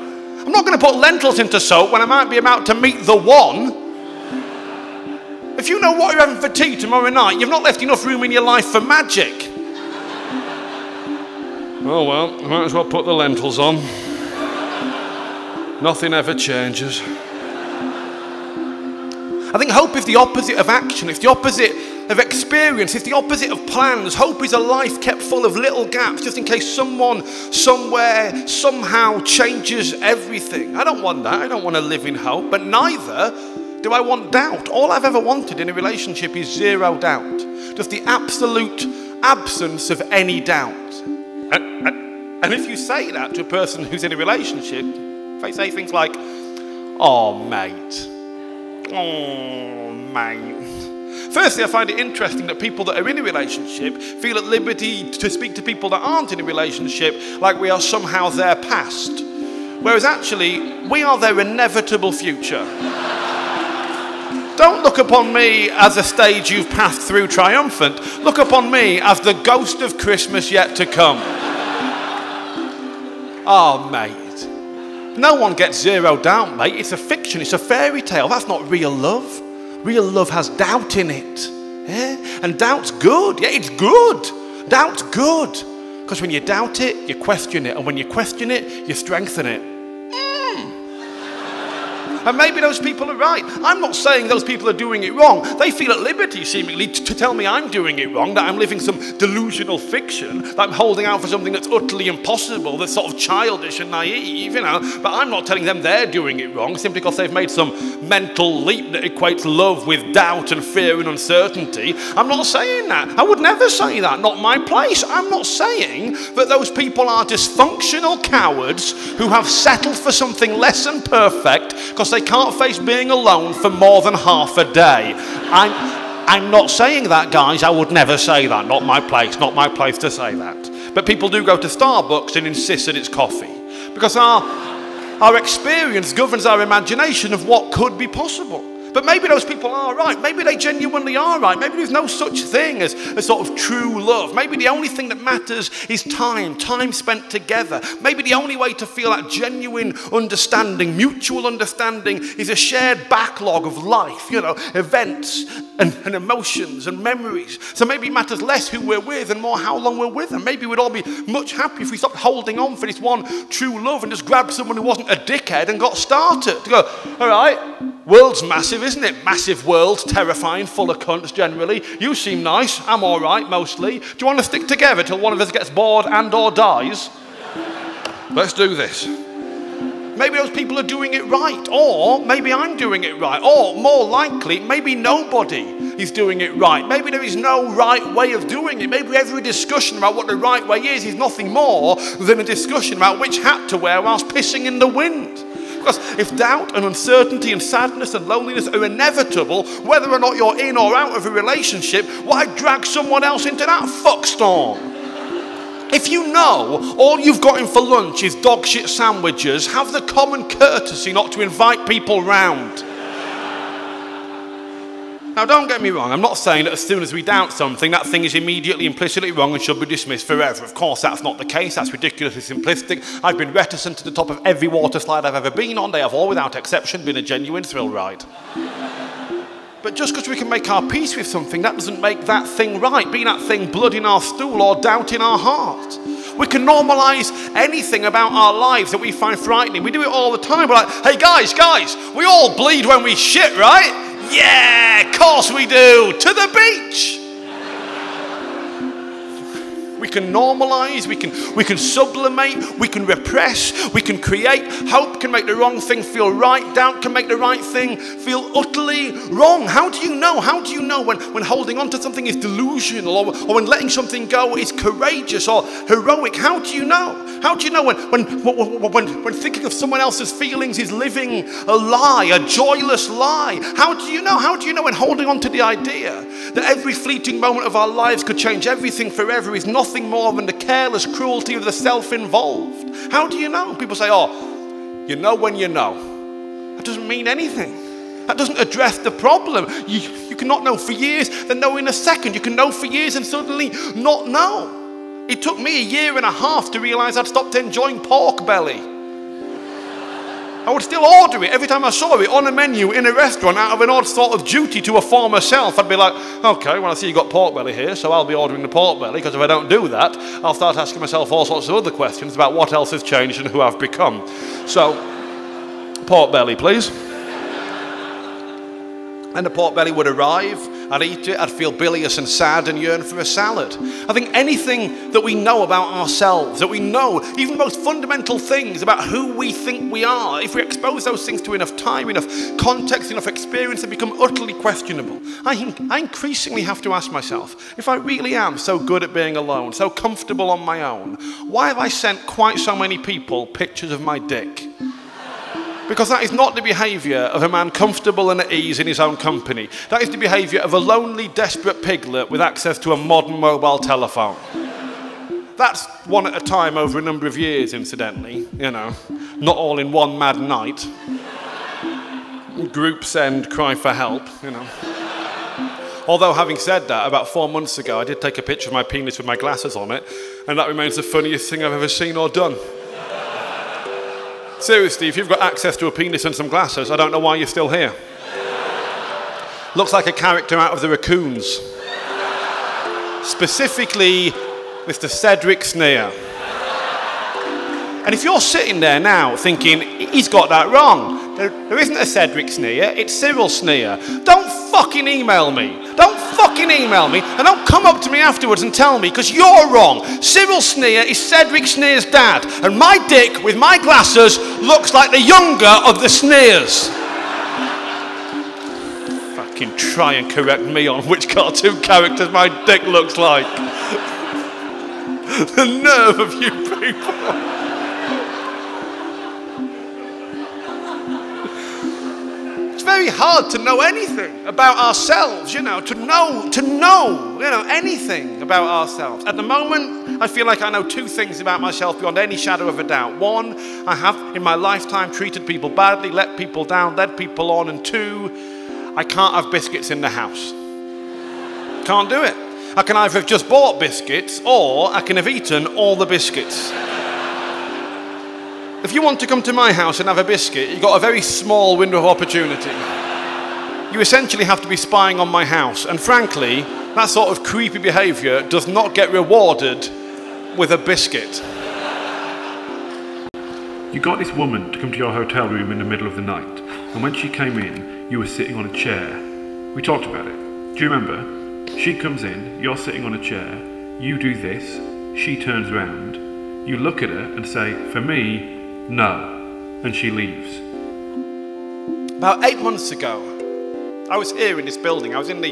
I'm not going to put lentils into soak when I might be about to meet the one. If you know what you're having for tea tomorrow night, you've not left enough room in your life for magic. Oh well, I might as well put the lentils on. Nothing ever changes. I think hope is the opposite of action, it's the opposite of experience, it's the opposite of plans. Hope is a life kept full of little gaps just in case someone, somewhere, somehow changes everything. I don't want that, I don't want to live in hope, but neither do I want doubt. All I've ever wanted in a relationship is zero doubt, just the absolute absence of any doubt. And, and, and if you say that to a person who's in a relationship, they say things like, oh mate, oh, mate. Firstly, I find it interesting that people that are in a relationship feel at liberty to speak to people that aren't in a relationship like we are somehow their past. Whereas actually, we are their inevitable future. Don't look upon me as a stage you've passed through triumphant. Look upon me as the ghost of Christmas yet to come. Oh, mate. No one gets zero doubt, mate. It's a fiction. It's a fairy tale. That's not real love. Real love has doubt in it. Yeah? And doubt's good. Yeah, it's good. Doubt's good. Because when you doubt it, you question it. And when you question it, you strengthen it. Mm. And maybe those people are right. I'm not saying those people are doing it wrong. They feel at liberty, seemingly, to tell me I'm doing it wrong, that I'm living some delusional fiction, that I'm holding out for something that's utterly impossible, that's sort of childish and naive, you know. But I'm not telling them they're doing it wrong simply because they've made some mental leap that equates love with doubt and fear and uncertainty. I'm not saying that. I would never say that. Not my place. I'm not saying that those people are dysfunctional cowards who have settled for something less than perfect because they can't face being alone for more than half a day. I'm, I'm not saying that, guys. I would never say that. Not my place. Not my place to say that. But people do go to Starbucks and insist that it's coffee because our, our experience governs our imagination of what could be possible. But maybe those people are right. Maybe they genuinely are right. Maybe there's no such thing as a sort of true love. Maybe the only thing that matters is time, time spent together. Maybe the only way to feel that genuine understanding, mutual understanding, is a shared backlog of life, you know, events and, and emotions and memories. So maybe it matters less who we're with and more how long we're with them. Maybe we'd all be much happier if we stopped holding on for this one true love and just grabbed someone who wasn't a dickhead and got started. To go, all right, world's massive, isn't it? Massive world, terrifying, full of cunts generally. You seem nice, I'm all right mostly. Do you want to stick together till one of us gets bored and or dies? Let's do this. Maybe those people are doing it right, or maybe I'm doing it right, or more likely, maybe nobody is doing it right. Maybe there is no right way of doing it. Maybe every discussion about what the right way is is nothing more than a discussion about which hat to wear whilst pissing in the wind. Because if doubt and uncertainty and sadness and loneliness are inevitable, whether or not you're in or out of a relationship, why drag someone else into that fuckstorm? If you know all you've got in for lunch is dog shit sandwiches, have the common courtesy not to invite people round. Now, don't get me wrong, I'm not saying that as soon as we doubt something, that thing is immediately implicitly wrong and should be dismissed forever. Of course, that's not the case. That's ridiculously simplistic. I've been reticent to the top of every water slide I've ever been on. They have all, without exception, been a genuine thrill ride. But just because we can make our peace with something, that doesn't make that thing right, be that thing blood in our stool or doubt in our heart. We can normalise anything about our lives that we find frightening. We do it all the time. We're like, hey guys, guys, we all bleed when we shit, right? Yeah, of course we do. To the beach. We can normalise, we can, we can sublimate, we can repress, we can create. Hope can make the wrong thing feel right. Doubt can make the right thing feel utterly wrong. How do you know? How do you know when, when holding on to something is delusional, or, or when letting something go is courageous or heroic? How do you know? How do you know when, when, when, when thinking of someone else's feelings is living a lie, a joyless lie? How do you know? How do you know when holding on to the idea that every fleeting moment of our lives could change everything forever is nothing more than the careless cruelty of the self-involved? How do you know? People say, oh, you know when you know. That doesn't mean anything. That doesn't address the problem. You, you cannot know for years, then know in a second. You can know for years and suddenly not know. It took me a year and a half to realise I'd stopped enjoying pork belly. I would still order it every time I saw it on a menu in a restaurant out of an odd sort of duty to a former self. I'd be like, okay, well, I see you've got pork belly here, so I'll be ordering the pork belly, because if I don't do that, I'll start asking myself all sorts of other questions about what else has changed and who I've become. So, pork belly, please. And the pork belly would arrive, I'd eat it, I'd feel bilious and sad and yearn for a salad. I think anything that we know about ourselves, that we know, even the most fundamental things about who we think we are, if we expose those things to enough time, enough context, enough experience, they become utterly questionable. I, I increasingly have to ask myself, if I really am so good at being alone, so comfortable on my own, why have I sent quite so many people pictures of my dick? Because that is not the behaviour of a man comfortable and at ease in his own company. That is the behaviour of a lonely, desperate piglet with access to a modern mobile telephone. That's one at a time over a number of years, incidentally. You know, not all in one mad night. Group send, cry for help, you know. Although, having said that, about four months ago, I did take a picture of my penis with my glasses on it, and that remains the funniest thing I've ever seen or done. Seriously, if you've got access to a penis and some glasses, I don't know why you're still here. Looks like a character out of The Raccoons. Specifically, Mister Cedric Sneer. And if you're sitting there now thinking, he's got that wrong, there, there isn't a Cedric Sneer, it's Cyril Sneer. Don't fucking email me. Don't fucking email me. And don't come up to me afterwards and tell me, because you're wrong. Cyril Sneer is Cedric Sneer's dad. And my dick, with my glasses, looks like the younger of the Sneers. Fucking try and correct me on which cartoon characters my dick looks like. The nerve of you people. Very hard to know anything about ourselves, you know, to know, to know, you know, anything about ourselves. At the moment, I feel like I know two things about myself beyond any shadow of a doubt. One, I have in my lifetime treated people badly, let people down, led people on, and two, I can't have biscuits in the house. Can't do it. I can either have just bought biscuits, or I can have eaten all the biscuits. If you want to come to my house and have a biscuit, you've got a very small window of opportunity. You essentially have to be spying on my house. And frankly, that sort of creepy behaviour does not get rewarded with a biscuit. You got this woman to come to your hotel room in the middle of the night. And when she came in, you were sitting on a chair. We talked about it. Do you remember? She comes in, you're sitting on a chair. You do this. She turns round. You look at her and say, for me, no, and she leaves. About eight months ago, I was here in this building. I was in the,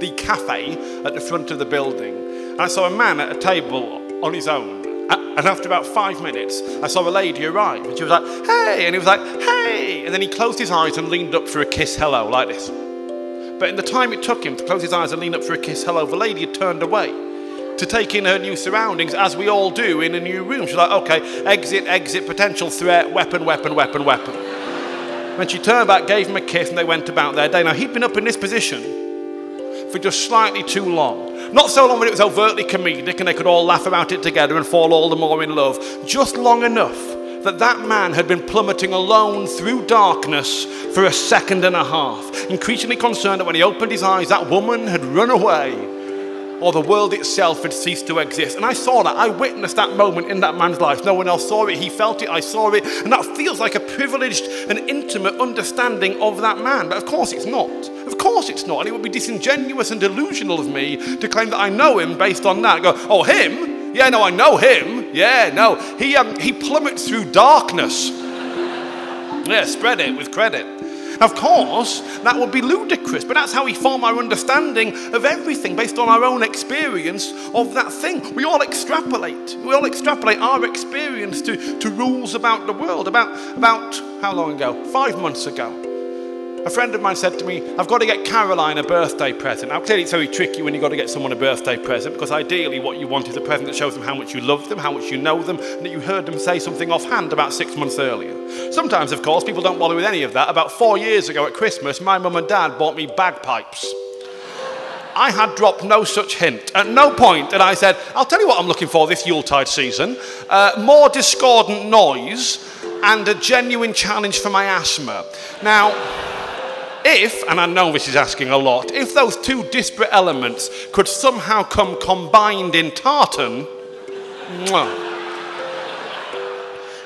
the cafe at the front of the building. And I saw a man at a table on his own. And after about five minutes, I saw a lady arrive. And she was like, hey, and he was like, hey. And then he closed his eyes and leaned up for a kiss, hello, like this. But in the time it took him to close his eyes and lean up for a kiss, hello, the lady had turned away to take in her new surroundings, as we all do in a new room. She's like, okay, exit, exit, potential threat, weapon, weapon, weapon, weapon. When she turned back, gave him a kiss, and they went about their day. Now, he'd been up in this position for just slightly too long. Not so long that it was overtly comedic and they could all laugh about it together and fall all the more in love. Just long enough that that man had been plummeting alone through darkness for a second and a half, increasingly concerned that when he opened his eyes, that woman had run away, or the world itself had ceased to exist. And I saw that. I witnessed that moment in that man's life. No one else saw it. He felt it. I saw it. And that feels like a privileged and intimate understanding of that man. But of course it's not. Of course it's not. And it would be disingenuous and delusional of me to claim that I know him based on that. Go, oh, him? Yeah, no, I know him. Yeah, no. He, um, he plummets through darkness. Yeah, spread it with credit. Of course, that would be ludicrous, but that's how we form our understanding of everything, based on our own experience of that thing. We all extrapolate. We all extrapolate our experience to, to rules about the world. About, about, how long ago? Five months ago. A friend of mine said to me, I've got to get Caroline a birthday present. Now, clearly it's very tricky when you've got to get someone a birthday present, because ideally what you want is a present that shows them how much you love them, how much you know them, and that you heard them say something offhand about six months earlier. Sometimes, of course, people don't bother with any of that. About four years ago at Christmas, my mum and dad bought me bagpipes. I had dropped no such hint. At no point had I said, I'll tell you what I'm looking for this Yuletide season. Uh, more discordant noise and a genuine challenge for my asthma. Now, if, and I know this is asking a lot, if those two disparate elements could somehow come combined in tartan, mwah.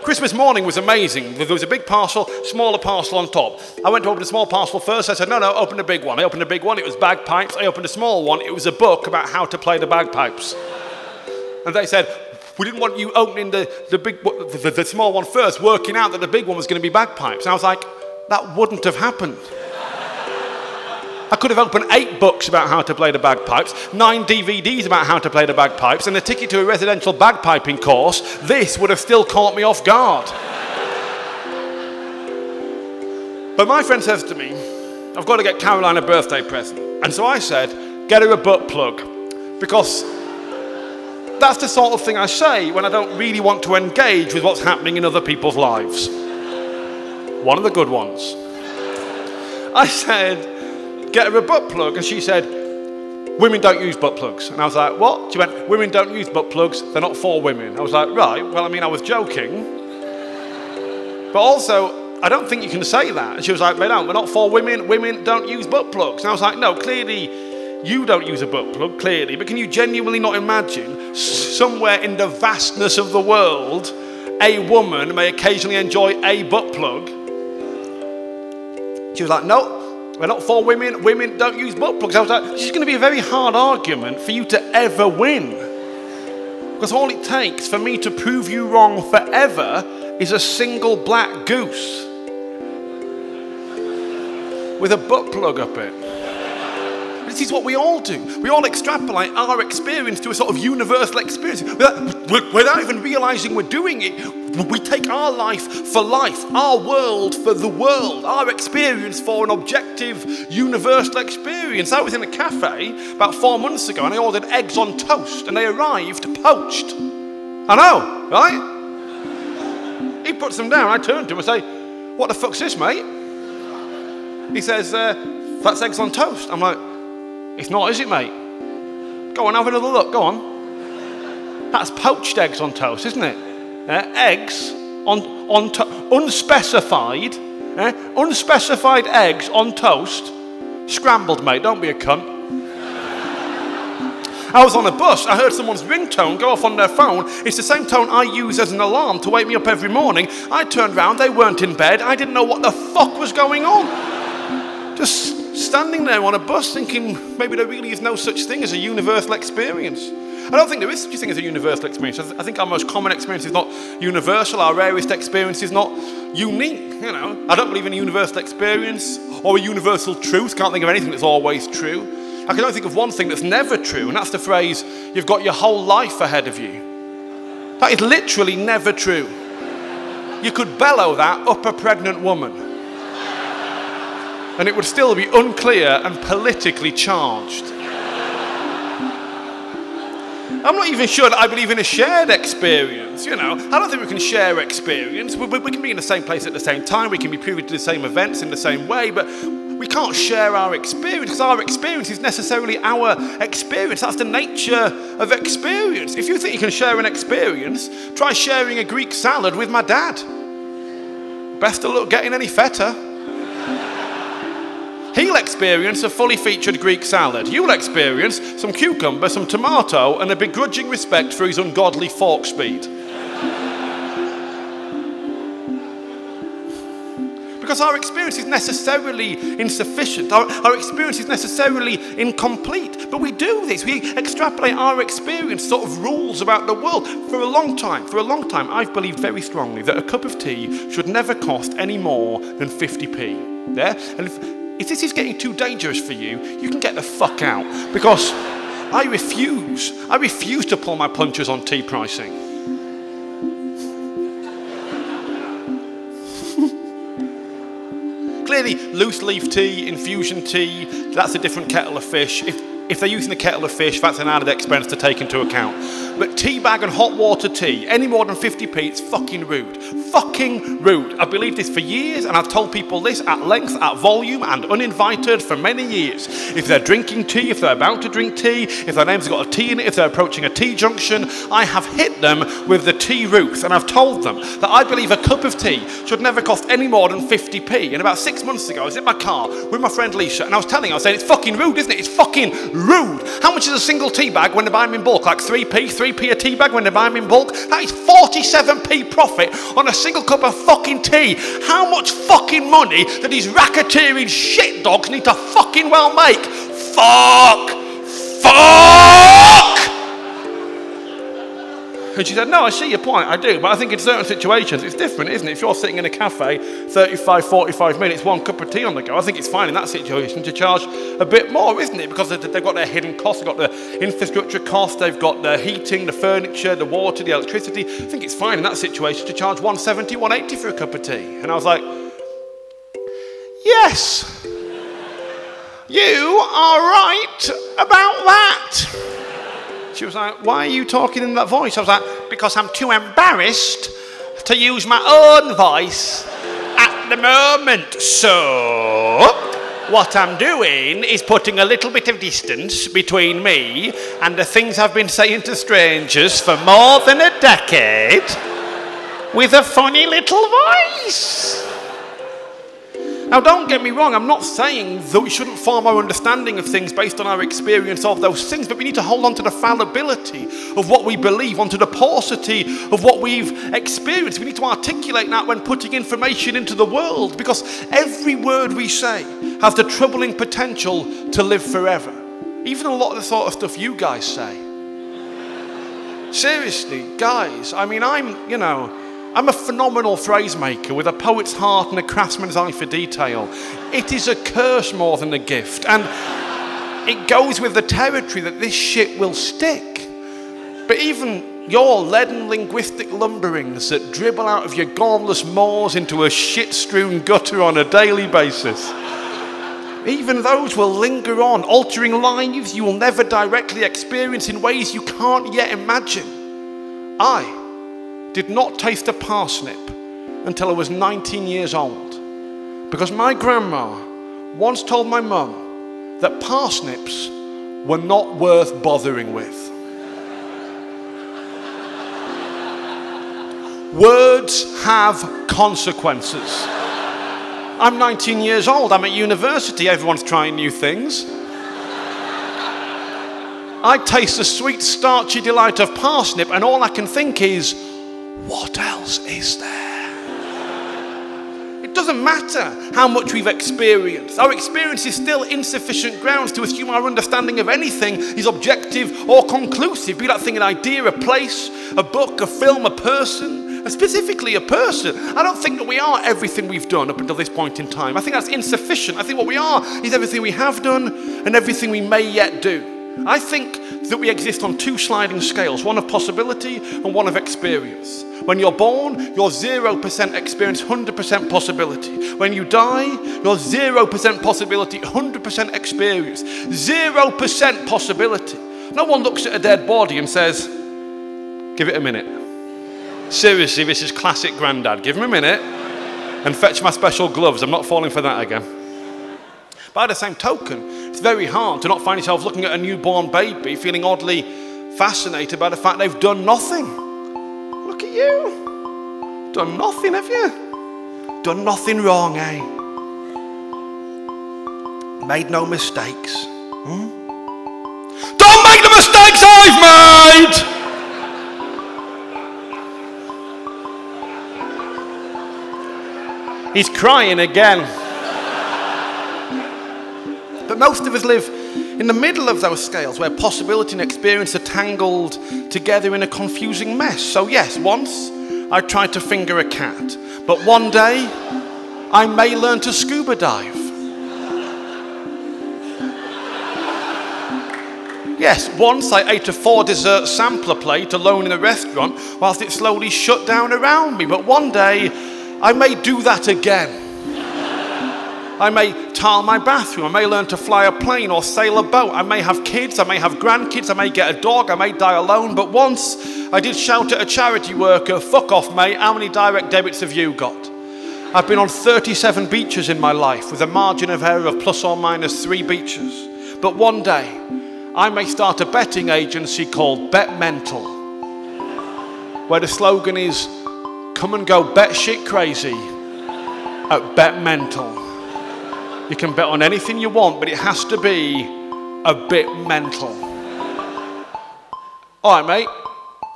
Christmas morning was amazing. There was a big parcel, smaller parcel on top. I went to open a small parcel first. I said, no, no, open a big one. I opened a big one, it was bagpipes. I opened a small one, it was a book about how to play the bagpipes. And they said, we didn't want you opening the, the, big, the, the, the small one first, working out that the big one was going to be bagpipes. And I was like, that wouldn't have happened. I could have opened eight books about how to play the bagpipes, nine D V Ds about how to play the bagpipes, and a ticket to a residential bagpiping course. This would have still caught me off guard. But my friend says to me, I've got to get Caroline a birthday present. And so I said, get her a butt plug, because that's the sort of thing I say when I don't really want to engage with what's happening in other people's lives. One of the good ones. I said, get her a butt plug, and she said, women don't use butt plugs. And I was like, what? She went, women don't use butt plugs, they're not for women. I was like, right, well, I mean, I was joking, but also, I don't think you can say that. And she was like, they don't, we're not for women, women don't use butt plugs. And I was like, no, clearly, you don't use a butt plug, clearly, but can you genuinely not imagine somewhere in the vastness of the world a woman may occasionally enjoy a butt plug. She was like, no, we're not for women. Women don't use butt plugs. I was like, this is going to be a very hard argument for you to ever win. Because all it takes for me to prove you wrong forever is a single black goose with a butt plug up it. This is what we all do. We all extrapolate our experience to a sort of universal experience. Without, without even realising we're doing it, we take our life for life, our world for the world, our experience for an objective, universal experience. I was in a cafe about four months ago and I ordered eggs on toast and they arrived poached. I know, right? He puts them down. I turn to him and say, what the fuck's this, mate? He says, uh, that's eggs on toast. I'm like, it's not, is it, mate? Go on, have another look, go on. That's poached eggs on toast, isn't it? Uh, eggs on, on toast, unspecified, uh, unspecified eggs on toast, scrambled, mate, don't be a cunt. I was on a bus, I heard someone's ringtone go off on their phone. It's the same tone I use as an alarm to wake me up every morning. I turned round, they weren't in bed, I didn't know what the fuck was going on. Just standing there on a bus thinking maybe there really is no such thing as a universal experience. I don't think there is such a thing as a universal experience. I, th I think our most common experience is not universal, our rarest experience is not unique, you know. I don't believe in a universal experience or a universal truth. Can't think of anything that's always true. I can only think of one thing that's never true, and that's the phrase, you've got your whole life ahead of you. That is literally never true. You could bellow that up a pregnant woman, and it would still be unclear and politically charged. I'm not even sure that I believe in a shared experience, you know. I don't think we can share experience. We, we, we can be in the same place at the same time, we can be privy to the same events in the same way, but we can't share our experience, because our experience is necessarily our experience. That's the nature of experience. If you think you can share an experience, try sharing a Greek salad with my dad. Best of luck getting any feta. He'll experience a fully featured Greek salad. You'll experience some cucumber, some tomato, and a begrudging respect for his ungodly fork speed. Because our experience is necessarily insufficient. Our, our experience is necessarily incomplete. But we do this. We extrapolate our experience, sort of rules about the world. For a long time, for a long time, I've believed very strongly that a cup of tea should never cost any more than fifty p. Yeah? And if, If this is getting too dangerous for you, you can get the fuck out. Because I refuse, I refuse to pull my punches on tea pricing. Clearly, loose leaf tea, infusion tea, that's a different kettle of fish. If, if they're using the kettle of fish, that's an added expense to take into account. But tea bag and hot water tea, any more than fifty p, it's fucking rude. Fucking rude. I've believed this for years, and I've told people this at length, at volume, and uninvited for many years. If they're drinking tea, if they're about to drink tea, if their name's got a T in it, if they're approaching a tea junction, I have hit them with the tea ruth, and I've told them that I believe a cup of tea should never cost any more than fifty p. And about six months ago, I was in my car with my friend Leisha, and I was telling her, I was saying, it's fucking rude, isn't it? It's fucking rude. How much is a single tea bag when they buy them in bulk? Like three p? three p a tea bag when they buy them in bulk? That is forty-seven p profit on a single cup of fucking tea. How much fucking money that these racketeering shit dogs need to fucking well make? Fuck! Fuck! And she said, no, I see your point, I do, but I think in certain situations it's different, isn't it? If you're sitting in a cafe, thirty-five, forty-five minutes, one cup of tea on the go, I think it's fine in that situation to charge a bit more, isn't it? Because they've got their hidden costs, they've got the infrastructure costs, they've got the heating, the furniture, the water, the electricity. I think it's fine in that situation to charge one seventy, one eighty for a cup of tea. And I was like, yes, you are right about that. She was like, why are you talking in that voice? I was like, because I'm too embarrassed to use my own voice at the moment. So, what I'm doing is putting a little bit of distance between me and the things I've been saying to strangers for more than a decade with a funny little voice. Now, don't get me wrong, I'm not saying that we shouldn't farm our understanding of things based on our experience of those things, but we need to hold on to the fallibility of what we believe, onto the paucity of what we've experienced. We need to articulate that when putting information into the world, because every word we say has the troubling potential to live forever. Even a lot of the sort of stuff you guys say. Seriously, guys, I mean, I'm, you know, I'm a phenomenal phrase maker with a poet's heart and a craftsman's eye for detail. It is a curse more than a gift, and it goes with the territory that this shit will stick. But even your leaden linguistic lumberings that dribble out of your gormless maws into a shit-strewn gutter on a daily basis, even those will linger on, altering lives you will never directly experience in ways you can't yet imagine. I did not taste a parsnip until I was nineteen years old, because my grandma once told my mum that parsnips were not worth bothering with. Words have consequences. I'm nineteen years old, I'm at university, everyone's trying new things. I taste the sweet starchy delight of parsnip and all I can think is, what else is there? It doesn't matter how much we've experienced. Our experience is still insufficient grounds to assume our understanding of anything is objective or conclusive, be that thing an idea, a place, a book, a film, a person, and specifically a person. I don't think that we are everything we've done up until this point in time. I think that's insufficient. I think what we are is everything we have done and everything we may yet do. I think that we exist on two sliding scales, one of possibility and one of experience. When you're born, you're zero percent experience, one hundred percent possibility. When you die, you're zero percent possibility, one hundred percent experience. zero percent possibility. No one looks at a dead body and says, give it a minute. Seriously, this is classic granddad. Give him a minute and fetch my special gloves. I'm not falling for that again. By the same token, it's very hard to not find yourself looking at a newborn baby feeling oddly fascinated by the fact they've done nothing. Look at you. Done nothing, have you? Done nothing wrong, eh? Made no mistakes. Hmm? Don't make the mistakes I've made! He's crying again. But most of us live in the middle of those scales where possibility and experience are tangled together in a confusing mess. So yes, once I tried to finger a cat, but one day I may learn to scuba dive. Yes, once I ate a four dessert sampler plate alone in a restaurant whilst it slowly shut down around me, but one day I may do that again. I may tile my bathroom, I may learn to fly a plane or sail a boat, I may have kids, I may have grandkids, I may get a dog, I may die alone, but once I did shout at a charity worker, fuck off mate, how many direct debits have you got? I've been on thirty-seven beaches in my life with a margin of error of plus or minus three beaches, but one day I may start a betting agency called Bet Mental, where the slogan is, come and go bet shit crazy at Bet Mental. You can bet on anything you want, but it has to be a bit mental. All right, mate,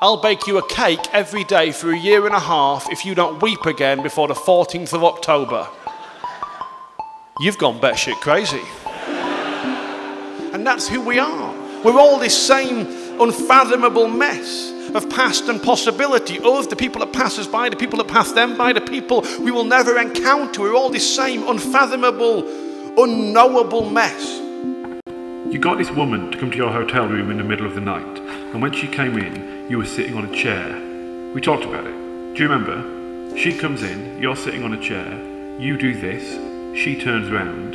I'll bake you a cake every day for a year and a half if you don't weep again before the fourteenth of October. You've gone batshit crazy. And that's who we are. We're all this same unfathomable mess of past and possibility, us, the people that pass us by, the people that pass them by, the people we will never encounter. We're all this same unfathomable, unknowable mess. You got this woman to come to your hotel room in the middle of the night, and when she came in, you were sitting on a chair. We talked about it. Do you remember? She comes in, you're sitting on a chair, you do this, she turns round,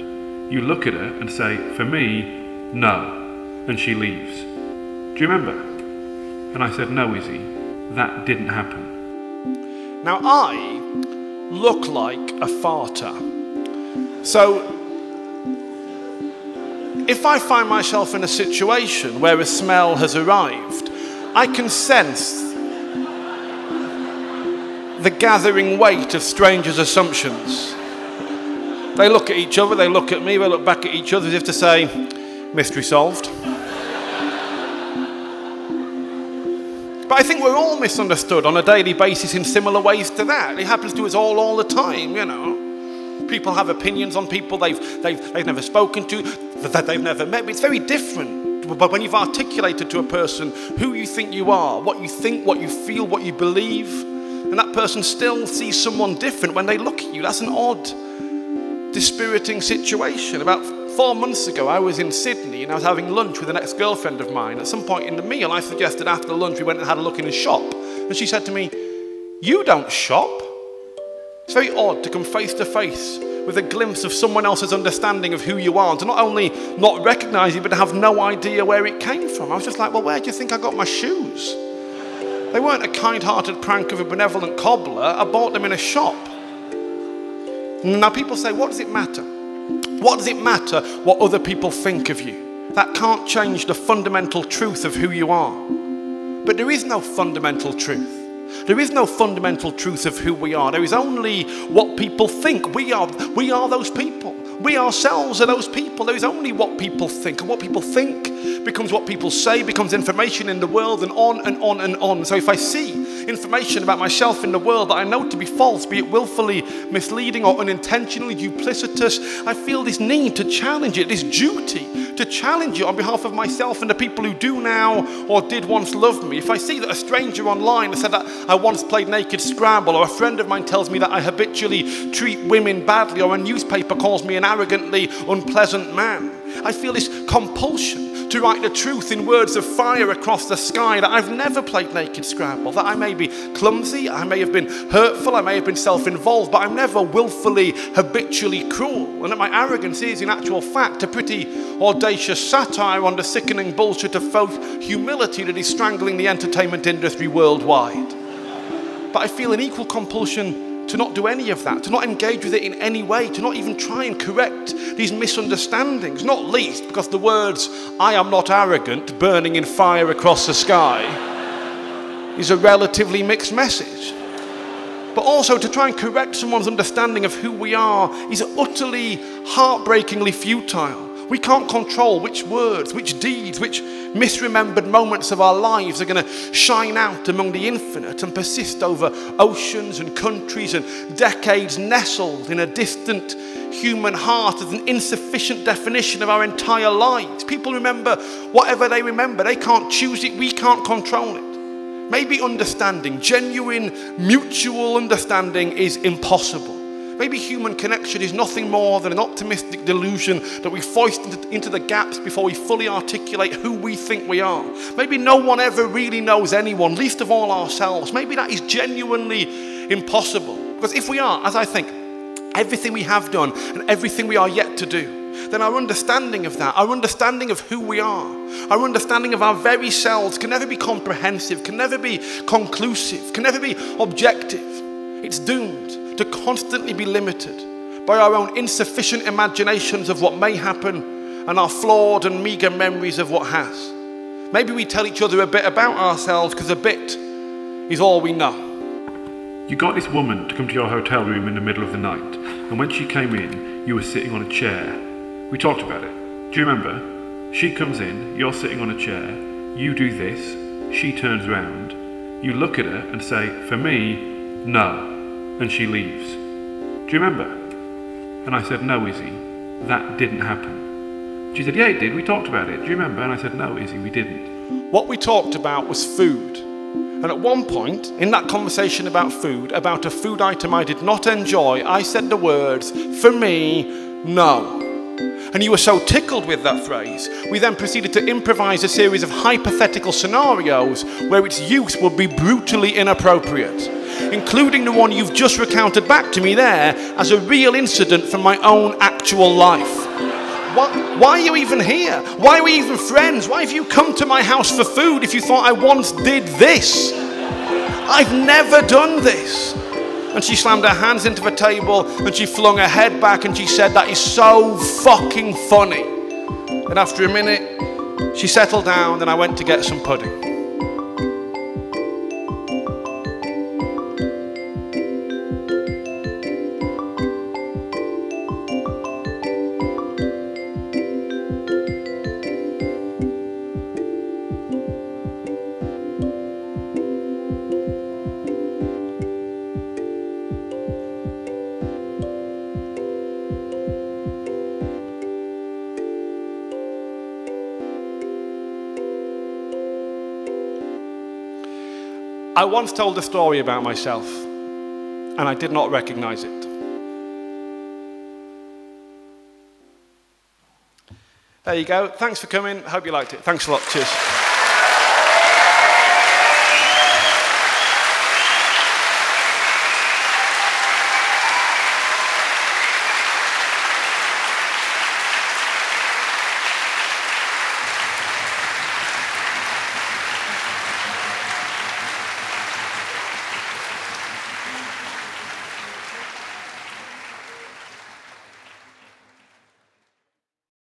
you look at her and say, for me, no, and she leaves. Do you remember? And I said, no, Izzy, that didn't happen. Now, I look like a farter. So, if I find myself in a situation where a smell has arrived, I can sense the gathering weight of strangers' assumptions. They look at each other, they look at me, they look back at each other as if to say, mystery solved. But I think we're all misunderstood on a daily basis in similar ways to that. It happens to us all all the time, you know. People have opinions on people they've, they've, they've never spoken to, that they've never met. But it's very different. But when you've articulated to a person who you think you are, what you think, what you feel, what you believe, and that person still sees someone different when they look at you. That's an odd, dispiriting situation. About four months ago, I was in Sydney and I was having lunch with an ex-girlfriend of mine. At some point in the meal, I suggested after lunch we went and had a look in a shop. And she said to me, "You don't shop." It's very odd to come face to face with a glimpse of someone else's understanding of who you are, and to not only not recognize you, but to have no idea where it came from. I was just like, well, where do you think I got my shoes? They weren't a kind-hearted prank of a benevolent cobbler. I bought them in a shop. Now, people say, what does it matter? What does it matter what other people think of you? That can't change the fundamental truth of who you are. But there is no fundamental truth. There is no fundamental truth of who we are. There is only what people think. We are, we are those people. We ourselves are those people. There is only what people think. And what people think becomes what people say, becomes information in the world, and on and on and on. So if I see information about myself in the world that I know to be false, be it willfully misleading or unintentionally duplicitous, I feel this need to challenge it, this duty to challenge it on behalf of myself and the people who do now or did once love me. If I see that a stranger online has said that I once played naked scramble, or a friend of mine tells me that I habitually treat women badly, or a newspaper calls me an arrogantly unpleasant man, I feel this compulsion to write the truth in words of fire across the sky that I've never played naked scramble, that I may be clumsy, I may have been hurtful, I may have been self-involved, but I'm never willfully, habitually cruel, and that my arrogance is, in actual fact, a pretty audacious satire on the sickening bullshit of folk humility that is strangling the entertainment industry worldwide. But I feel an equal compulsion to not do any of that, to not engage with it in any way, to not even try and correct these misunderstandings, not least because the words, "I am not arrogant," burning in fire across the sky, is a relatively mixed message. But also to try and correct someone's understanding of who we are is utterly, heartbreakingly futile. We can't control which words, which deeds, which misremembered moments of our lives are going to shine out among the infinite and persist over oceans and countries and decades nestled in a distant human heart as an insufficient definition of our entire lives. People remember whatever they remember. They can't choose it. We can't control it. Maybe understanding, genuine, mutual understanding is impossible. Maybe human connection is nothing more than an optimistic delusion that we foist into the gaps before we fully articulate who we think we are. Maybe no one ever really knows anyone, least of all ourselves. Maybe that is genuinely impossible. Because if we are, as I think, everything we have done and everything we are yet to do, then our understanding of that, our understanding of who we are, our understanding of our very selves can never be comprehensive, can never be conclusive, can never be objective. It's doomed to constantly be limited by our own insufficient imaginations of what may happen and our flawed and meagre memories of what has. Maybe we tell each other a bit about ourselves because a bit is all we know. You got this woman to come to your hotel room in the middle of the night, and when she came in, you were sitting on a chair. We talked about it. Do you remember? She comes in, you're sitting on a chair, you do this, she turns round, you look at her and say, "For me, no," and she leaves. Do you remember? And I said, "No, Izzy, that didn't happen." She said, "Yeah, it did, we talked about it, do you remember?" And I said, "No, Izzy, we didn't." What we talked about was food. And at one point, in that conversation about food, about a food item I did not enjoy, I said the words, "For me, no." And you were so tickled with that phrase, we then proceeded to improvise a series of hypothetical scenarios where its use would be brutally inappropriate, including the one you've just recounted back to me there as a real incident from my own actual life. Why, why are you even here? Why are we even friends? Why have you come to my house for food if you thought I once did this? I've never done this. And she slammed her hands into the table and she flung her head back and she said, "That is so fucking funny." And after a minute, she settled down and I went to get some pudding. I once told a story about myself, and I did not recognize it. There you go. Thanks for coming. Hope you liked it. Thanks a lot. Cheers.